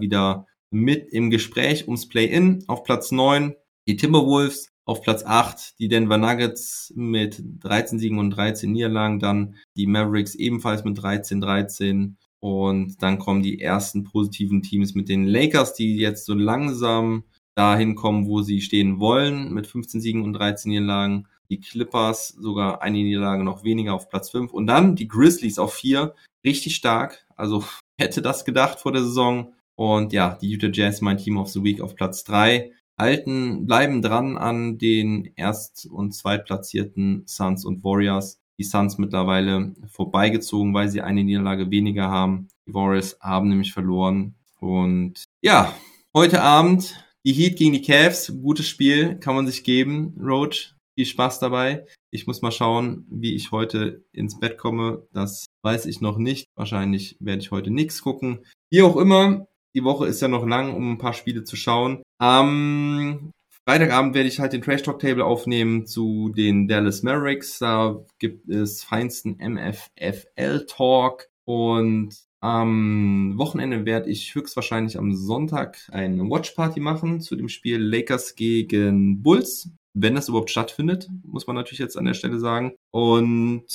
wieder mit im Gespräch ums Play-In auf Platz neun. Die Timberwolves auf Platz acht. Die Denver Nuggets mit dreizehn Siegen und dreizehn Niederlagen. Dann die Mavericks ebenfalls mit dreizehn dreizehn. Und dann kommen die ersten positiven Teams mit den Lakers, die jetzt so langsam dahin kommen, wo sie stehen wollen, mit fünfzehn Siegen und dreizehn Niederlagen. Die Clippers sogar eine Niederlage noch weniger auf Platz fünf. Und dann die Grizzlies auf vier. Richtig stark. Also hätte das gedacht vor der Saison. Und ja, die Utah Jazz, mein Team of the Week, auf Platz drei. Halten, bleiben dran an den Erst- und Zweitplatzierten Suns und Warriors. Die Suns mittlerweile vorbeigezogen, weil sie eine Niederlage weniger haben. Die Warriors haben nämlich verloren. Und ja, heute Abend die Heat gegen die Cavs. Gutes Spiel, kann man sich geben, Roach. Viel Spaß dabei. Ich muss mal schauen, wie ich heute ins Bett komme. Das weiß ich noch nicht. Wahrscheinlich werde ich heute nichts gucken. Wie auch immer, die Woche ist ja noch lang, um ein paar Spiele zu schauen. Am Freitagabend werde ich halt den Trash Talk Table aufnehmen zu den Dallas Mavericks. Da gibt es feinsten M F F L-Talk. Und am Wochenende werde ich höchstwahrscheinlich am Sonntag eine Watchparty machen zu dem Spiel Lakers gegen Bulls. Wenn das überhaupt stattfindet, muss man natürlich jetzt an der Stelle sagen. Und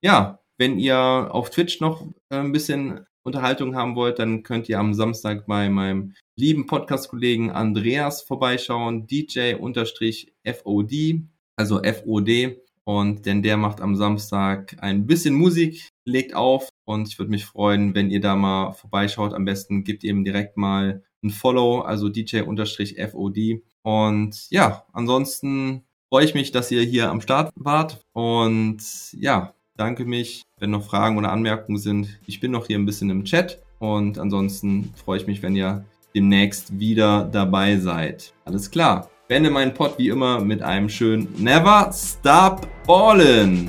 ja, wenn ihr auf Twitch noch ein bisschen Unterhaltung haben wollt, dann könnt ihr am Samstag bei meinem lieben Podcast-Kollegen Andreas vorbeischauen, D J F O D, also F O D. Und denn der macht am Samstag ein bisschen Musik, legt auf und ich würde mich freuen, wenn ihr da mal vorbeischaut. Am besten gebt ihr ihm direkt mal ein Follow, also D J F O D. Und ja, ansonsten freue ich mich, dass ihr hier am Start wart. Und ja, danke mich, wenn noch Fragen oder Anmerkungen sind. Ich bin noch hier ein bisschen im Chat. Und ansonsten freue ich mich, wenn ihr demnächst wieder dabei seid. Alles klar. Beende meinen Pod wie immer mit einem schönen Never Stop Ballin'.